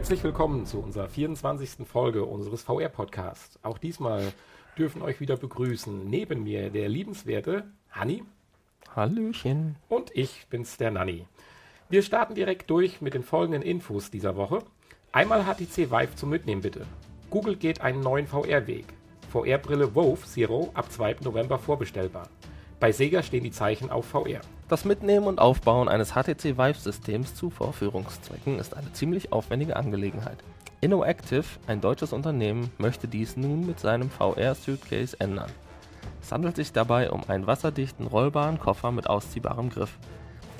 Herzlich willkommen zu unserer 24. Folge unseres VR-Podcasts. Auch diesmal dürfen euch wieder begrüßen neben mir der liebenswerte Hanni. Hallöchen. Und ich bin's, der Nanni. Wir starten direkt durch mit den folgenden Infos dieser Woche. Einmal HTC Vive zum Mitnehmen bitte. Google geht einen neuen VR-Weg. VR-Brille WOVE Zero ab 2. November vorbestellbar. Bei Sega stehen die Zeichen auf VR. Das Mitnehmen und Aufbauen eines HTC Vive-Systems zu Vorführungszwecken ist eine ziemlich aufwendige Angelegenheit. Innoactive, ein deutsches Unternehmen, möchte dies nun mit seinem VR-Suitcase ändern. Es handelt sich dabei um einen wasserdichten, rollbaren Koffer mit ausziehbarem Griff.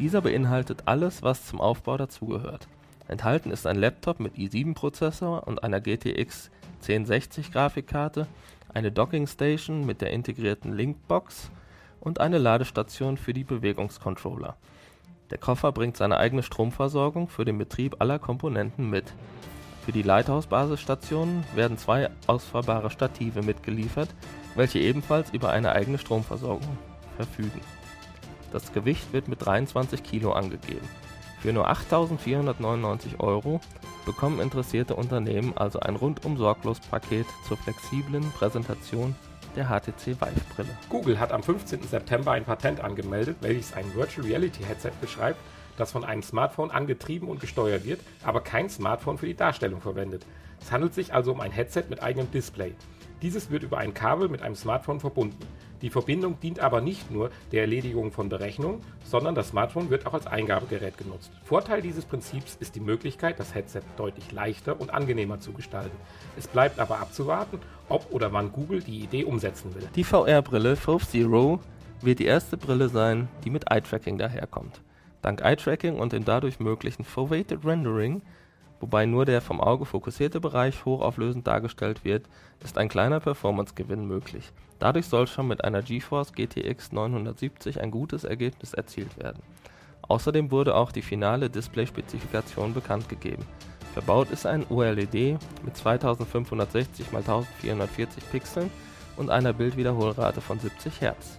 Dieser beinhaltet alles, was zum Aufbau dazugehört. Enthalten ist ein Laptop mit i7-Prozessor und einer GTX 1060 Grafikkarte, eine Dockingstation mit der integrierten Linkbox und eine Ladestation für die Bewegungscontroller. Der Koffer bringt seine eigene Stromversorgung für den Betrieb aller Komponenten mit. Für die Lighthouse-Basisstationen werden 2 ausfahrbare Stative mitgeliefert, welche ebenfalls über eine eigene Stromversorgung verfügen. Das Gewicht wird mit 23 Kilo angegeben. Für nur 8.499 € bekommen interessierte Unternehmen also ein rundum sorglos Paket zur flexiblen Präsentation der HTC Vive-Brille. Google hat am 15. September ein Patent angemeldet, welches ein Virtual Reality Headset beschreibt, das von einem Smartphone angetrieben und gesteuert wird, aber kein Smartphone für die Darstellung verwendet. Es handelt sich also um ein Headset mit eigenem Display. Dieses wird über ein Kabel mit einem Smartphone verbunden. Die Verbindung dient aber nicht nur der Erledigung von Berechnungen, sondern das Smartphone wird auch als Eingabegerät genutzt. Vorteil dieses Prinzips ist die Möglichkeit, das Headset deutlich leichter und angenehmer zu gestalten. Es bleibt aber abzuwarten, ob oder wann Google die Idee umsetzen will. Die VR-Brille Fove 0 wird die erste Brille sein, die mit Eye-Tracking daherkommt. Dank Eye-Tracking und dem dadurch möglichen Foveated Rendering, wobei nur der vom Auge fokussierte Bereich hochauflösend dargestellt wird, ist ein kleiner Performance-Gewinn möglich. Dadurch soll schon mit einer GeForce GTX 970 ein gutes Ergebnis erzielt werden. Außerdem wurde auch die finale Display-Spezifikation bekannt gegeben. Verbaut ist ein OLED mit 2560 x 1440 Pixeln und einer Bildwiederholrate von 70 Hz.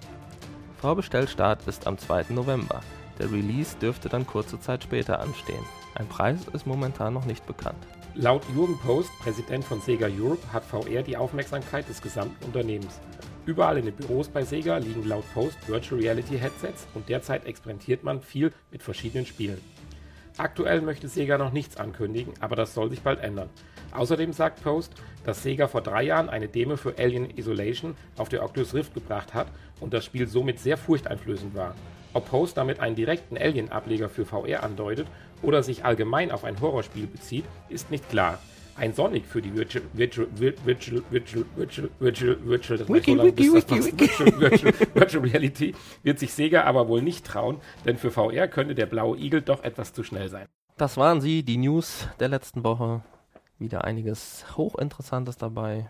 Vorbestellstart ist am 2. November. Der Release dürfte dann kurze Zeit später anstehen. Ein Preis ist momentan noch nicht bekannt. Laut Jürgen Post, Präsident von SEGA Europe, hat VR die Aufmerksamkeit des gesamten Unternehmens. Überall in den Büros bei SEGA liegen laut Post Virtual Reality Headsets und derzeit experimentiert man viel mit verschiedenen Spielen. Aktuell möchte SEGA noch nichts ankündigen, aber das soll sich bald ändern. Außerdem sagt Post, dass SEGA vor 3 Jahren eine Demo für Alien Isolation auf der Oculus Rift gebracht hat und das Spiel somit sehr furchteinflößend war. Ob Post damit einen direkten Alien-Ableger für VR andeutet oder sich allgemein auf ein Horrorspiel bezieht, ist nicht klar. Ein Sonic für die Virtual Reality wird sich Sega aber wohl nicht trauen, denn für VR könnte der blaue Igel doch etwas zu schnell sein. Das waren sie, die News der letzten Woche. Wieder einiges Hochinteressantes dabei.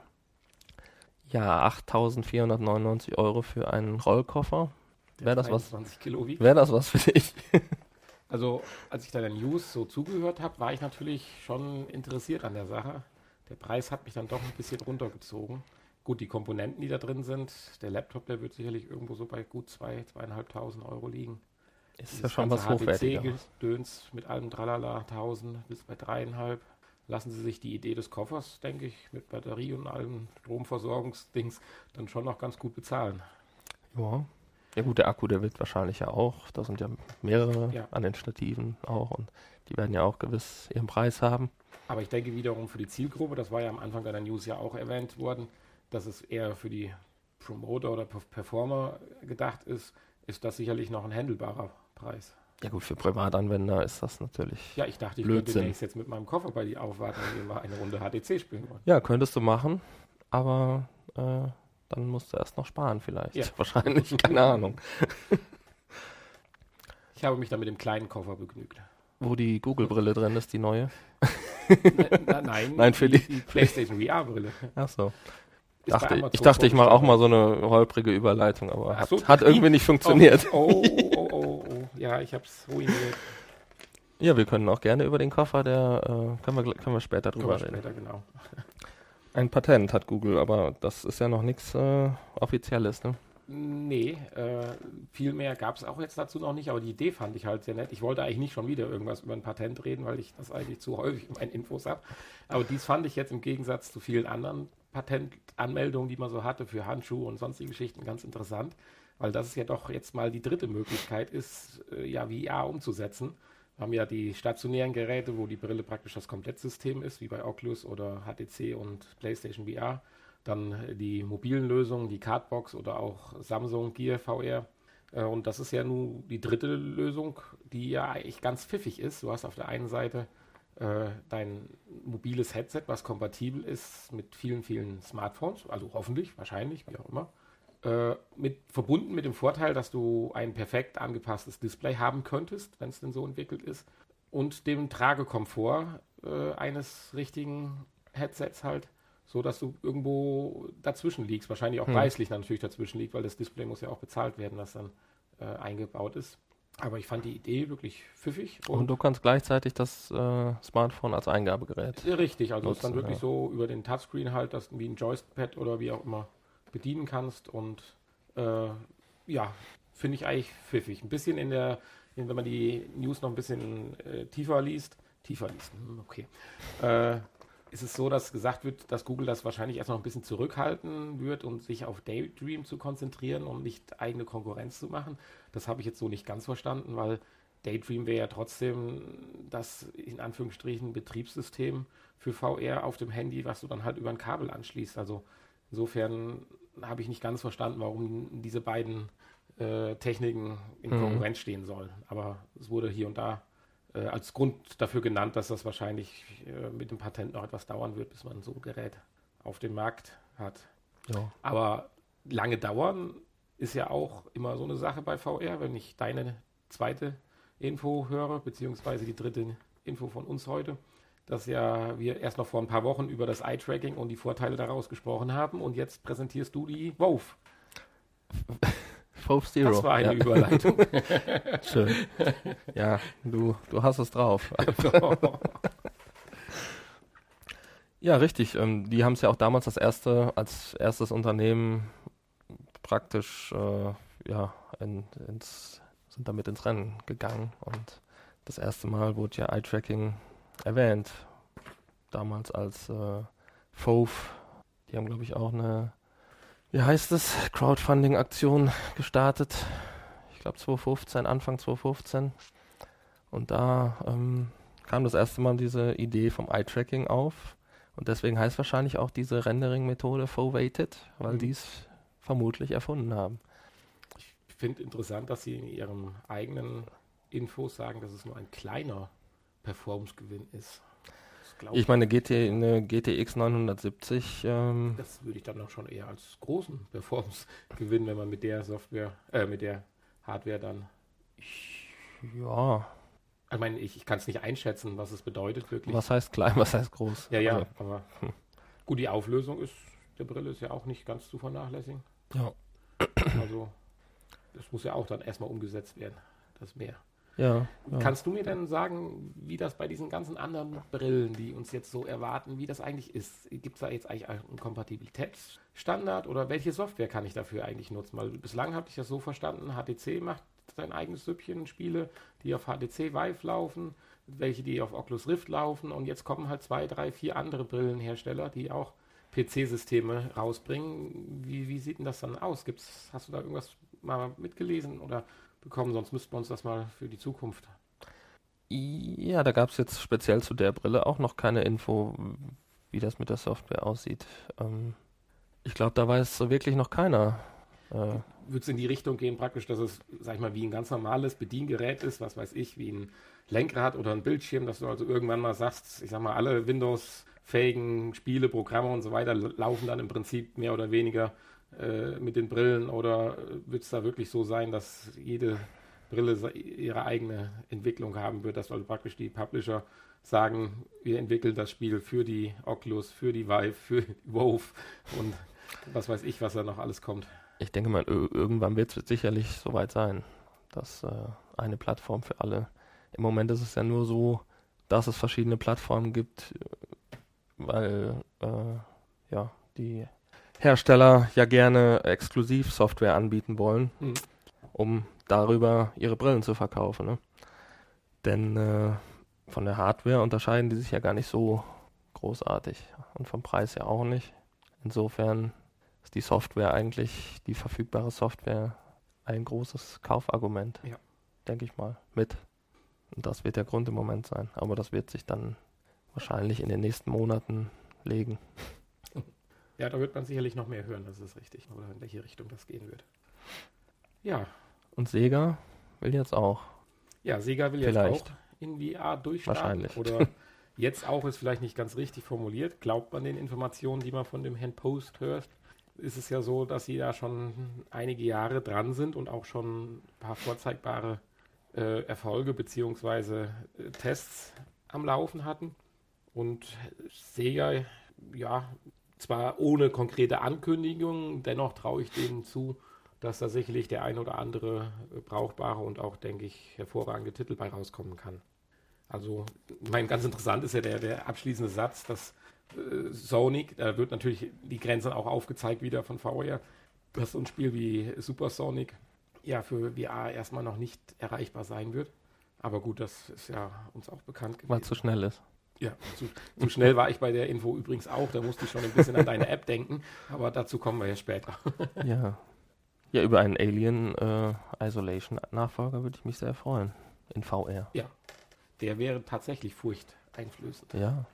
Ja, 8.499 € für einen Rollkoffer. Wäre das was für dich? Also, als ich deiner News so zugehört habe, war ich natürlich schon interessiert an der Sache. Der Preis hat mich dann doch ein bisschen runtergezogen. Gut, die Komponenten, die da drin sind, der Laptop, der wird sicherlich irgendwo so bei gut 2.500 € liegen. Ist ja schon was Hochwertiges. Döns mit allem Tralala, 1.000 bis bei 3.500. Lassen Sie sich die Idee des Koffers, denke ich, mit Batterie und allem Stromversorgungsdings dann schon noch ganz gut bezahlen. Ja. Ja gut, der Akku, der wird wahrscheinlich ja auch, da sind ja mehrere an den Stativen auch und die werden ja auch gewiss ihren Preis haben. Aber ich denke wiederum für die Zielgruppe, das war ja am Anfang der News ja auch erwähnt worden, dass es eher für die Promoter oder Performer gedacht ist, ist das sicherlich noch ein handelbarer Preis. Ja gut, für Privatanwender ist das natürlich ja, ich dachte, ich würde demnächst jetzt mit meinem Koffer bei dir aufwarten, wenn wir mal eine Runde HTC spielen wollen. Ja, könntest du machen, aber... Dann musst du erst noch sparen vielleicht. Ja. Wahrscheinlich, keine Ahnung. Ich habe mich dann mit dem kleinen Koffer begnügt. Wo die Google-Brille drin ist, die neue? Nein, für die PlayStation VR-Brille. Ach so. Ich dachte, ich mache auch mal so eine holprige Überleitung, aber hat irgendwie nicht funktioniert. Oh. Ja, ich habe es ruiniert. Ja, wir können auch gerne über den Koffer, können wir später drüber reden. Später, genau. Ein Patent hat Google, aber das ist ja noch nichts Offizielles, ne? Nee, viel mehr gab es auch jetzt dazu noch nicht, aber die Idee fand ich halt sehr nett. Ich wollte eigentlich nicht schon wieder irgendwas über ein Patent reden, weil ich das eigentlich zu häufig in meinen Infos habe. Aber dies fand ich jetzt im Gegensatz zu vielen anderen Patentanmeldungen, die man so hatte für Handschuhe und sonstige Geschichten, ganz interessant, weil das ist ja doch jetzt mal die dritte Möglichkeit ist, ja VR umzusetzen. Wir haben ja die stationären Geräte, wo die Brille praktisch das Komplettsystem ist, wie bei Oculus oder HTC und PlayStation VR. Dann die mobilen Lösungen, die Cardboard oder auch Samsung Gear VR. Und das ist ja nun die dritte Lösung, die ja eigentlich ganz pfiffig ist. Du hast auf der einen Seite dein mobiles Headset, was kompatibel ist mit vielen, vielen Smartphones, also hoffentlich, wahrscheinlich, wie auch immer, verbunden mit dem Vorteil, dass du ein perfekt angepasstes Display haben könntest, wenn es denn so entwickelt ist, und dem Tragekomfort eines richtigen Headsets halt, so dass du irgendwo dazwischen liegst, wahrscheinlich auch preislich natürlich dazwischen liegt, weil das Display muss ja auch bezahlt werden, das dann eingebaut ist. Aber ich fand die Idee wirklich pfiffig. Und du kannst gleichzeitig das Smartphone als Eingabegerät. Richtig, also es ist dann wirklich so über den Touchscreen halt, dass du wie ein Joypad oder wie auch immer bedienen kannst. Und ja, finde ich eigentlich pfiffig. Ein bisschen wenn man die News noch ein bisschen tiefer liest, okay, ist es so, dass gesagt wird, dass Google das wahrscheinlich erst noch ein bisschen zurückhalten wird, um sich auf Daydream zu konzentrieren und nicht eigene Konkurrenz zu machen. Das habe ich jetzt so nicht ganz verstanden, weil Daydream wäre ja trotzdem das in Anführungsstrichen Betriebssystem für VR auf dem Handy, was du dann halt über ein Kabel anschließt. Also insofern habe ich nicht ganz verstanden, warum diese beiden Techniken in Konkurrenz stehen sollen. Aber es wurde hier und da als Grund dafür genannt, dass das wahrscheinlich mit dem Patent noch etwas dauern wird, bis man so ein Gerät auf dem Markt hat. Ja. Aber lange dauern ist ja auch immer so eine Sache bei VR. Wenn ich deine zweite Info höre, beziehungsweise die dritte Info von uns heute, dass ja wir erst noch vor ein paar Wochen über das Eye-Tracking und die Vorteile daraus gesprochen haben und jetzt präsentierst du die WOVE. Fove 0. Das war eine Überleitung. Schön. Ja, du hast es drauf. Ja, richtig. Die haben es ja auch damals als erstes Unternehmen praktisch sind damit ins Rennen gegangen. Und das erste Mal wurde ja Eye-Tracking erwähnt. Damals als Fove. Die haben, glaube ich, auch eine Crowdfunding-Aktion gestartet. Ich glaube 2015, Anfang 2015. Und da kam das erste Mal diese Idee vom Eye-Tracking auf. Und deswegen heißt wahrscheinlich auch diese Rendering-Methode Foveated, weil die es vermutlich erfunden haben. Ich finde interessant, dass sie in ihren eigenen Infos sagen, dass es nur ein kleiner Performance-Gewinn ist. Ich meine, eine GTX 970... das würde ich dann auch schon eher als großen Performance gewinnen, wenn man mit der Hardware dann... Ja. Ich meine, ich kann es nicht einschätzen, was es bedeutet wirklich. Was heißt klein, was heißt groß? Ja, also, aber gut, die Auflösung der Brille ist ja auch nicht ganz zu vernachlässigen. Ja. Also, das muss ja auch dann erstmal umgesetzt werden, das mehr. Ja, ja. Kannst du mir denn sagen, wie das bei diesen ganzen anderen Brillen, die uns jetzt so erwarten, wie das eigentlich ist? Gibt es da jetzt eigentlich einen Kompatibilitätsstandard oder welche Software kann ich dafür eigentlich nutzen? Weil bislang habe ich das so verstanden, HTC macht sein eigenes Süppchen, Spiele, die auf HTC Vive laufen, welche, die auf Oculus Rift laufen und jetzt kommen halt 2, 3, 4 andere Brillenhersteller, die auch PC-Systeme rausbringen. Wie sieht denn das dann aus? Hast du da irgendwas mal mitgelesen oder bekommen, sonst müssten wir uns das mal für die Zukunft. Ja, da gab es jetzt speziell zu der Brille auch noch keine Info, wie das mit der Software aussieht. Ich glaube, da weiß wirklich noch keiner. Würde es in die Richtung gehen praktisch, dass es, sag ich mal, wie ein ganz normales Bediengerät ist, was weiß ich, wie ein Lenkrad oder ein Bildschirm, dass du also irgendwann mal sagst, ich sag mal, alle Windows-fähigen Spiele, Programme und so weiter laufen dann im Prinzip mehr oder weniger mit den Brillen, oder wird es da wirklich so sein, dass jede Brille ihre eigene Entwicklung haben wird, dass also praktisch die Publisher sagen, wir entwickeln das Spiel für die Oculus, für die Vive, für die WoW und was weiß ich, was da noch alles kommt. Ich denke mal, irgendwann wird es sicherlich soweit sein, dass eine Plattform für alle. Im Moment ist es ja nur so, dass es verschiedene Plattformen gibt, weil die Hersteller ja gerne Exklusivsoftware anbieten wollen, um darüber ihre Brillen zu verkaufen. Ne? Denn von der Hardware unterscheiden die sich ja gar nicht so großartig und vom Preis ja auch nicht. Insofern ist die Software eigentlich, die verfügbare Software, ein großes Kaufargument, denke ich mal, mit. Und das wird der Grund im Moment sein. Aber das wird sich dann wahrscheinlich in den nächsten Monaten legen. Ja, da wird man sicherlich noch mehr hören, das ist richtig. Oder in welche Richtung das gehen wird. Ja. Und Sega will jetzt auch. Ja, Sega will vielleicht jetzt auch in VR durchstarten. Wahrscheinlich. Oder jetzt auch ist vielleicht nicht ganz richtig formuliert. Glaubt man den Informationen, die man von dem Herrn Post hört, ist es ja so, dass sie da schon einige Jahre dran sind und auch schon ein paar vorzeigbare Erfolge bzw. Tests am Laufen hatten. Und Sega, ja, zwar ohne konkrete Ankündigungen, dennoch traue ich denen zu, dass da sicherlich der ein oder andere brauchbare und auch, denke ich, hervorragende Titel bei rauskommen kann. Also, ich meine, ganz interessant ist ja der abschließende Satz, dass Sonic, da wird natürlich die Grenzen auch aufgezeigt wieder von VR, dass so ein Spiel wie Super Sonic ja für VR erstmal noch nicht erreichbar sein wird. Aber gut, das ist ja uns auch bekannt gewesen. Weil es zu schnell ist. Ja, zu schnell war ich bei der Info übrigens auch. Da musste ich schon ein bisschen an deine App denken. Aber dazu kommen wir ja später. Ja. Ja, über einen Alien Isolation-Nachfolger würde ich mich sehr freuen. In VR. Ja, der wäre tatsächlich furchteinflößend. Ja,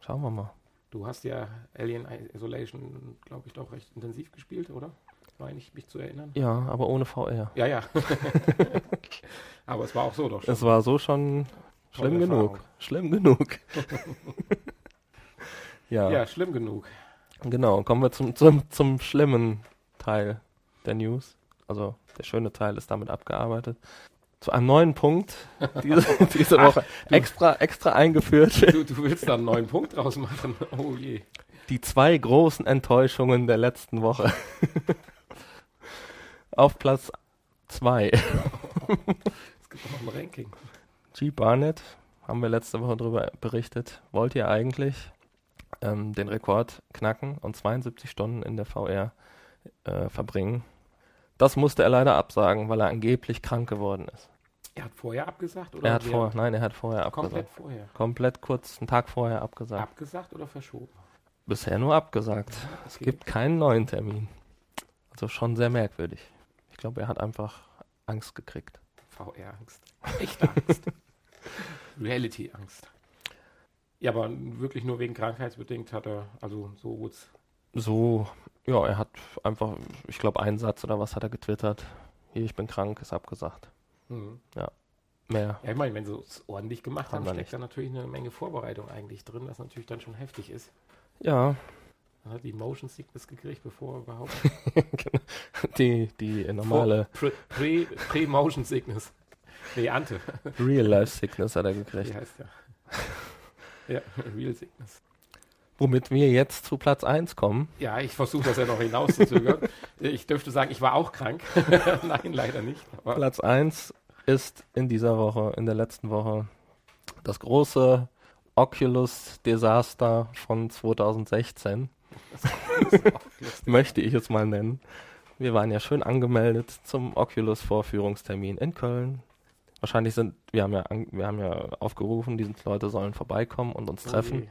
schauen wir mal. Du hast ja Alien Isolation, glaube ich, doch recht intensiv gespielt, oder? Meine ich, mich zu erinnern. Ja, aber ohne VR. Ja, ja. Aber es war auch so doch schon. Es war so schon schlimm genug. Schlimm genug. Ja. Ja, schlimm genug. Genau, kommen wir zum schlimmen Teil der News. Also der schöne Teil ist damit abgearbeitet. Zu einem neuen Punkt, diese Woche extra eingeführt. Du willst da einen neuen Punkt draus machen? Oh je. Die zwei großen Enttäuschungen der letzten Woche. Auf Platz 2. Es gibt noch ein Ranking. G. Barnett, haben wir letzte Woche darüber berichtet, wollte ja eigentlich den Rekord knacken und 72 Stunden in der VR verbringen. Das musste er leider absagen, weil er angeblich krank geworden ist. Er hat vorher abgesagt? Oder er hat vorher abgesagt. Komplett vorher? Komplett kurz, einen Tag vorher abgesagt. Abgesagt oder verschoben? Bisher nur abgesagt. Ja, okay. Es gibt keinen neuen Termin. Also schon sehr merkwürdig. Ich glaube, er hat einfach Angst gekriegt. VR-Angst. Echte Angst. Reality-Angst. Ja, aber wirklich nur wegen krankheitsbedingt hat er, also so gut. So, ja, er hat einfach, ich glaube, einen Satz oder was hat er getwittert. Hier, ich bin krank, ist abgesagt. Mhm. Ja, mehr. Ja, ich meine, wenn sie es ordentlich gemacht haben, steckt da natürlich eine Menge Vorbereitung eigentlich drin, was natürlich dann schon heftig ist. Ja. Dann hat die Motion Sickness gekriegt, bevor überhaupt. die normale. Pre-Motion Sickness. Nee, Ante. Real Life Sickness hat er gekriegt. Wie heißt der? Ja, Real Sickness. Womit wir jetzt zu Platz 1 kommen. Ja, ich versuche das ja noch hinauszuzögern. Ich dürfte sagen, ich war auch krank. Nein, leider nicht. Aber Platz 1 ist in der letzten Woche, das große Oculus-Desaster von 2016. Möchte ich jetzt mal nennen. Wir waren ja schön angemeldet zum Oculus-Vorführungstermin in Köln. Wahrscheinlich wir haben ja aufgerufen, diese Leute sollen vorbeikommen und uns treffen. Okay.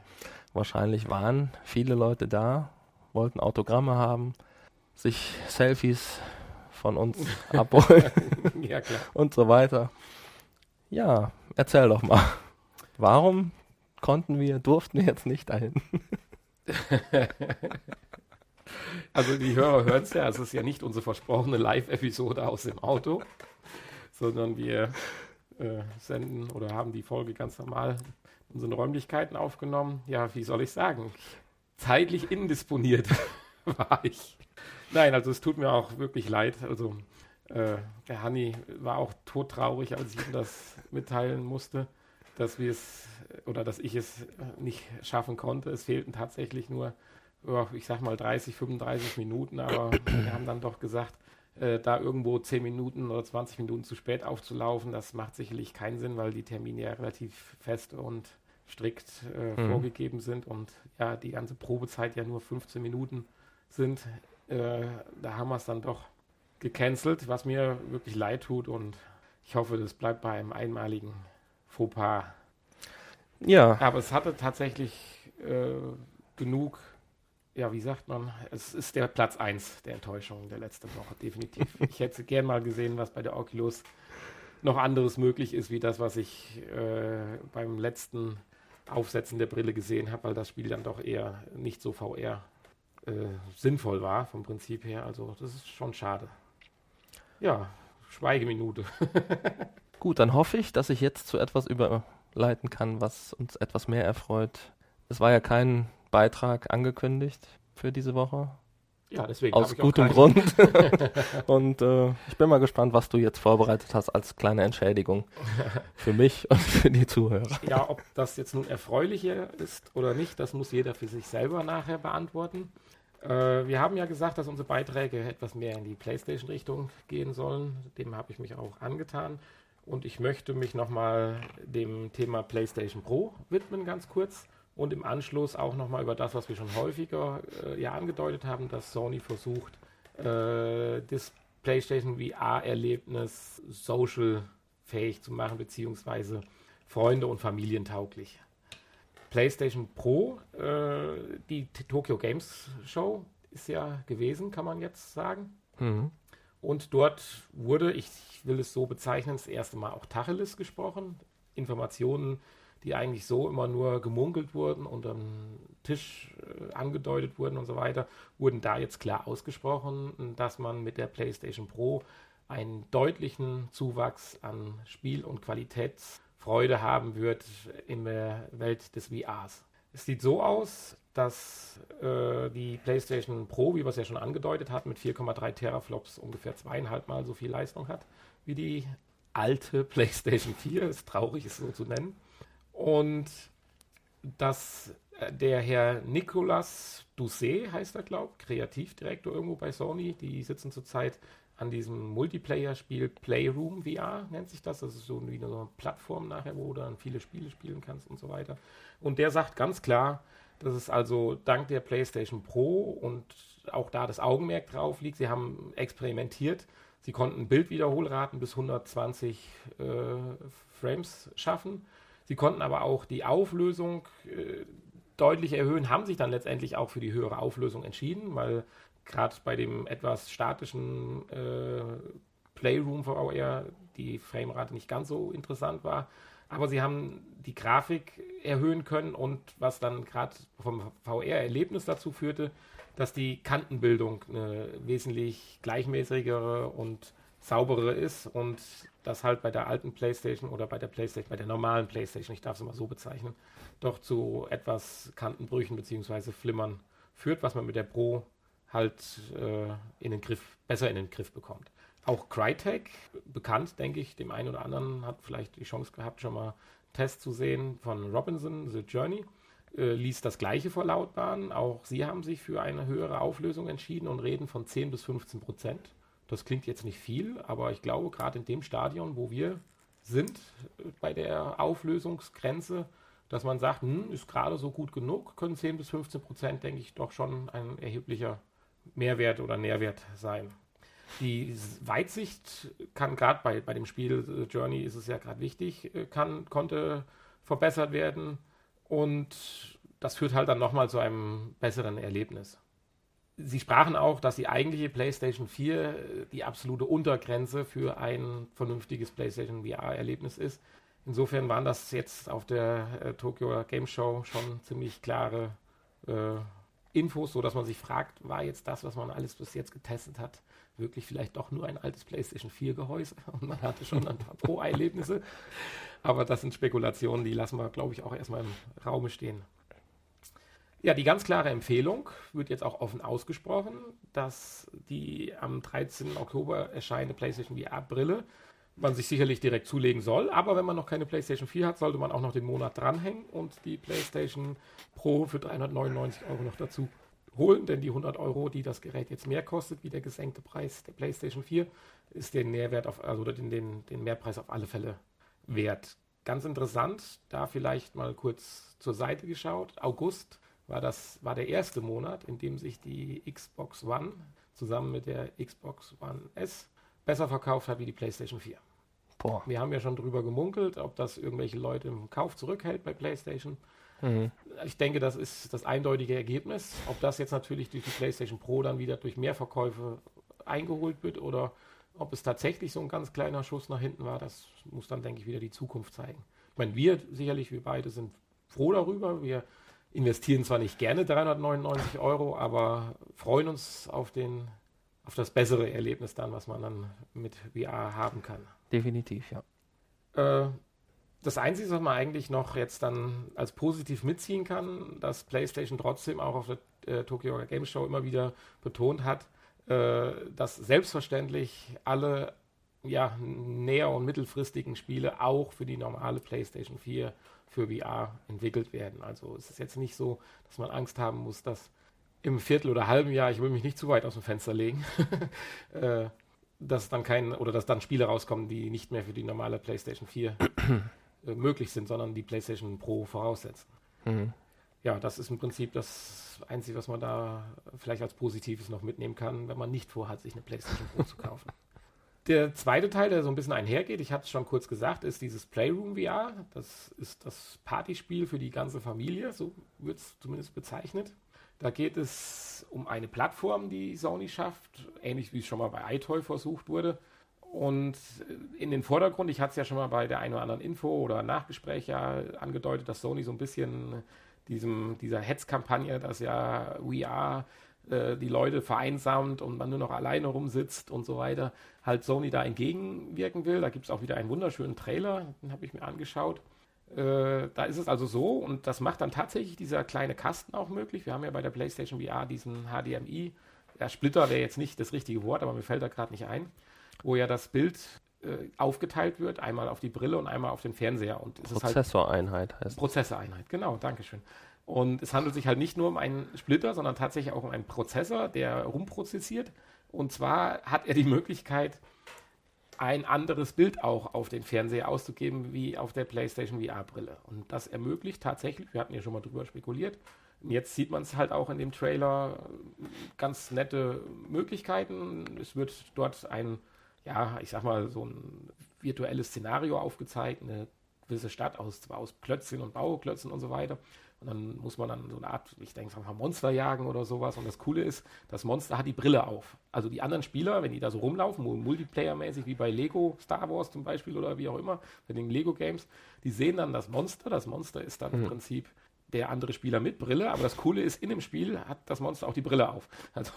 Wahrscheinlich waren viele Leute da, wollten Autogramme haben, sich Selfies von uns abholen ja, klar. Und so weiter. Ja, erzähl doch mal. Warum durften wir jetzt nicht dahin? Also die Hörer hören es ja, es ist ja nicht unsere versprochene Live-Episode aus dem Auto, sondern wir senden oder haben die Folge ganz normal in unseren Räumlichkeiten aufgenommen. Ja, wie soll ich sagen? Zeitlich indisponiert war ich. Nein, also es tut mir auch wirklich leid. Also der Hanni war auch todtraurig, als ich ihm das mitteilen musste, dass ich es nicht schaffen konnte. Es fehlten tatsächlich nur, ich sag mal 30, 35 Minuten, aber wir haben dann doch gesagt, da irgendwo 10 Minuten oder 20 Minuten zu spät aufzulaufen, das macht sicherlich keinen Sinn, weil die Termine ja relativ fest und strikt vorgegeben sind und ja, die ganze Probezeit ja nur 15 Minuten sind, da haben wir es dann doch gecancelt, was mir wirklich leid tut und ich hoffe, das bleibt bei einem einmaligen Fauxpas. Ja. Aber es hatte tatsächlich genug, ja, wie sagt man, es ist der Platz 1 der Enttäuschung der letzten Woche, definitiv. Ich hätte gern mal gesehen, was bei der Oculus noch anderes möglich ist, wie das, was ich beim letzten Aufsetzen der Brille gesehen habe, weil das Spiel dann doch eher nicht so VR sinnvoll war, vom Prinzip her. Also das ist schon schade. Ja, Schweigeminute. Gut, dann hoffe ich, dass ich jetzt zu etwas überleiten kann, was uns etwas mehr erfreut. Es war ja kein Beitrag angekündigt für diese Woche. Ja, deswegen aus gutem Grund. Und ich bin mal gespannt, was du jetzt vorbereitet hast als kleine Entschädigung für mich und für die Zuhörer. Ja, ob das jetzt nun erfreulicher ist oder nicht, das muss jeder für sich selber nachher beantworten. Wir haben ja gesagt, dass unsere Beiträge etwas mehr in die PlayStation-Richtung gehen sollen. Dem habe ich mich auch angetan. Und ich möchte mich nochmal dem Thema PlayStation Pro widmen, ganz kurz. Und im Anschluss auch nochmal über das, was wir schon häufiger ja angedeutet haben, dass Sony versucht, das PlayStation VR-Erlebnis social-fähig zu machen, beziehungsweise freunde- und familientauglich. PlayStation Pro, die Tokyo Games Show ist ja gewesen, kann man jetzt sagen. Mhm. Und dort wurde, ich will es so bezeichnen, das erste Mal auch Tacheles gesprochen, Informationen, die eigentlich so immer nur gemunkelt wurden, unterm Tisch angedeutet wurden und so weiter, wurden da jetzt klar ausgesprochen, dass man mit der PlayStation Pro einen deutlichen Zuwachs an Spiel- und Qualitätsfreude haben wird in der Welt des VRs. Es sieht so aus, dass die PlayStation Pro, wie wir es ja schon angedeutet hatten, mit 4,3 Teraflops ungefähr 2,5 Mal so viel Leistung hat wie die alte PlayStation 4. Ist traurig, es so zu nennen. Und dass der Herr Nicolas Doucet, heißt er, glaube ich, Kreativdirektor irgendwo bei Sony, die sitzen zurzeit an diesem Multiplayer-Spiel Playroom VR, nennt sich das. Das ist so wie eine Plattform nachher, wo du dann viele Spiele spielen kannst und so weiter. Und der sagt ganz klar, dass es also dank der PlayStation Pro und auch da das Augenmerk drauf liegt. Sie haben experimentiert. Sie konnten Bildwiederholraten bis 120 Frames schaffen. Sie konnten aber auch die Auflösung deutlich erhöhen, haben sich dann letztendlich auch für die höhere Auflösung entschieden, weil gerade bei dem etwas statischen Playroom VR die Framerate nicht ganz so interessant war. Aber sie haben die Grafik erhöhen können und was dann gerade vom VR-Erlebnis dazu führte, dass die Kantenbildung eine wesentlich gleichmäßigere und sauberere ist und das halt bei der alten PlayStation oder bei der normalen PlayStation, ich darf es mal so bezeichnen, doch zu etwas Kantenbrüchen bzw. Flimmern führt, was man mit der Pro halt besser in den Griff bekommt. Auch Crytek, bekannt, denke ich, dem einen oder anderen, hat vielleicht die Chance gehabt, schon mal einen Test zu sehen von Robinson, The Journey, ließ das Gleiche verlautbaren. Auch sie haben sich für eine höhere Auflösung entschieden und reden von 10-15%. Das klingt jetzt nicht viel, aber ich glaube, gerade in dem Stadion, wo wir sind, bei der Auflösungsgrenze, dass man sagt, ist gerade so gut genug, können 10-15%, denke ich, doch schon ein erheblicher Mehrwert oder Nährwert sein. Die Weitsicht kann gerade bei dem Spiel Journey, ist es ja gerade wichtig, konnte verbessert werden und das führt halt dann nochmal zu einem besseren Erlebnis. Sie sprachen auch, dass die eigentliche PlayStation 4 die absolute Untergrenze für ein vernünftiges PlayStation VR-Erlebnis ist. Insofern waren das jetzt auf der Tokyo Game Show schon ziemlich klare Infos, sodass man sich fragt, war jetzt das, was man alles bis jetzt getestet hat, wirklich vielleicht doch nur ein altes PlayStation 4-Gehäuse? Und man hatte schon ein paar Pro-Erlebnisse. Aber das sind Spekulationen, die lassen wir, glaube ich, auch erstmal im Raume stehen. Ja, die ganz klare Empfehlung wird jetzt auch offen ausgesprochen, dass die am 13. Oktober erscheinende PlayStation VR-Brille man sich sicherlich direkt zulegen soll. Aber wenn man noch keine PlayStation 4 hat, sollte man auch noch den Monat dranhängen und die PlayStation Pro für 399 € noch dazu holen. Denn die 100 €, die das Gerät jetzt mehr kostet, wie der gesenkte Preis der PlayStation 4, ist den Mehrpreis auf alle Fälle wert. Ganz interessant, da vielleicht mal kurz zur Seite geschaut. August war der erste Monat, in dem sich die Xbox One zusammen mit der Xbox One S besser verkauft hat wie die PlayStation 4. Boah. Wir haben ja schon drüber gemunkelt, ob das irgendwelche Leute im Kauf zurückhält bei PlayStation. Mhm. Ich denke, das ist das eindeutige Ergebnis. Ob das jetzt natürlich durch die PlayStation Pro dann wieder durch mehr Verkäufe eingeholt wird oder ob es tatsächlich so ein ganz kleiner Schuss nach hinten war, das muss dann, denke ich, wieder die Zukunft zeigen. Ich meine, wir beide sind froh darüber. Wir investieren zwar nicht gerne 399 €, aber freuen uns auf das bessere Erlebnis dann, was man dann mit VR haben kann. Definitiv, ja. Das Einzige, was man eigentlich noch jetzt dann als positiv mitziehen kann, dass PlayStation trotzdem auch auf der Tokyo Games Show immer wieder betont hat, dass selbstverständlich alle näher- und mittelfristigen Spiele auch für die normale PlayStation 4 für VR entwickelt werden. Also es ist jetzt nicht so, dass man Angst haben muss, dass im Viertel- oder halben Jahr, ich will mich nicht zu weit aus dem Fenster legen, dass dann Spiele rauskommen, die nicht mehr für die normale PlayStation 4 möglich sind, sondern die PlayStation Pro voraussetzen. Mhm. Ja, das ist im Prinzip das Einzige, was man da vielleicht als Positives noch mitnehmen kann, wenn man nicht vorhat, sich eine PlayStation Pro zu kaufen. Der zweite Teil, der so ein bisschen einhergeht, ich hatte es schon kurz gesagt, ist dieses Playroom VR. Das ist das Partyspiel für die ganze Familie, so wird es zumindest bezeichnet. Da geht es um eine Plattform, die Sony schafft, ähnlich wie es schon mal bei iToy versucht wurde. Und in den Vordergrund, ich hatte es ja schon mal bei der einen oder anderen Info oder Nachgespräch ja angedeutet, dass Sony so ein bisschen dieser Hetzkampagne, dass ja VR die Leute vereinsamt und man nur noch alleine rumsitzt und so weiter, halt Sony da entgegenwirken will. Da gibt es auch wieder einen wunderschönen Trailer, den habe ich mir angeschaut. Da ist es also so, und das macht dann tatsächlich dieser kleine Kasten auch möglich. Wir haben ja bei der PlayStation VR diesen HDMI, ja, Splitter wäre jetzt nicht das richtige Wort, aber mir fällt da gerade nicht ein, wo ja das Bild aufgeteilt wird, einmal auf die Brille und einmal auf den Fernseher. Und Prozessoreinheit heißt es. Prozessoreinheit, genau, dankeschön. Und es handelt sich halt nicht nur um einen Splitter, sondern tatsächlich auch um einen Prozessor, der rumprozessiert. Und zwar hat er die Möglichkeit, ein anderes Bild auch auf den Fernseher auszugeben, wie auf der PlayStation VR-Brille. Und das ermöglicht tatsächlich, wir hatten ja schon mal drüber spekuliert, und jetzt sieht man es halt auch in dem Trailer, ganz nette Möglichkeiten. Es wird dort ein virtuelles Szenario aufgezeigt, eine gewisse Stadt aus Klötzchen und Bauklötzen und so weiter. Und dann muss man dann so eine Art, ich denke, Monster jagen oder sowas. Und das Coole ist, das Monster hat die Brille auf. Also die anderen Spieler, wenn die da so rumlaufen, multiplayermäßig wie bei Lego, Star Wars zum Beispiel oder wie auch immer, bei den Lego-Games, die sehen dann das Monster. Das Monster ist dann im Prinzip der andere Spieler mit Brille, aber das Coole ist, in dem Spiel hat das Monster auch die Brille auf. Also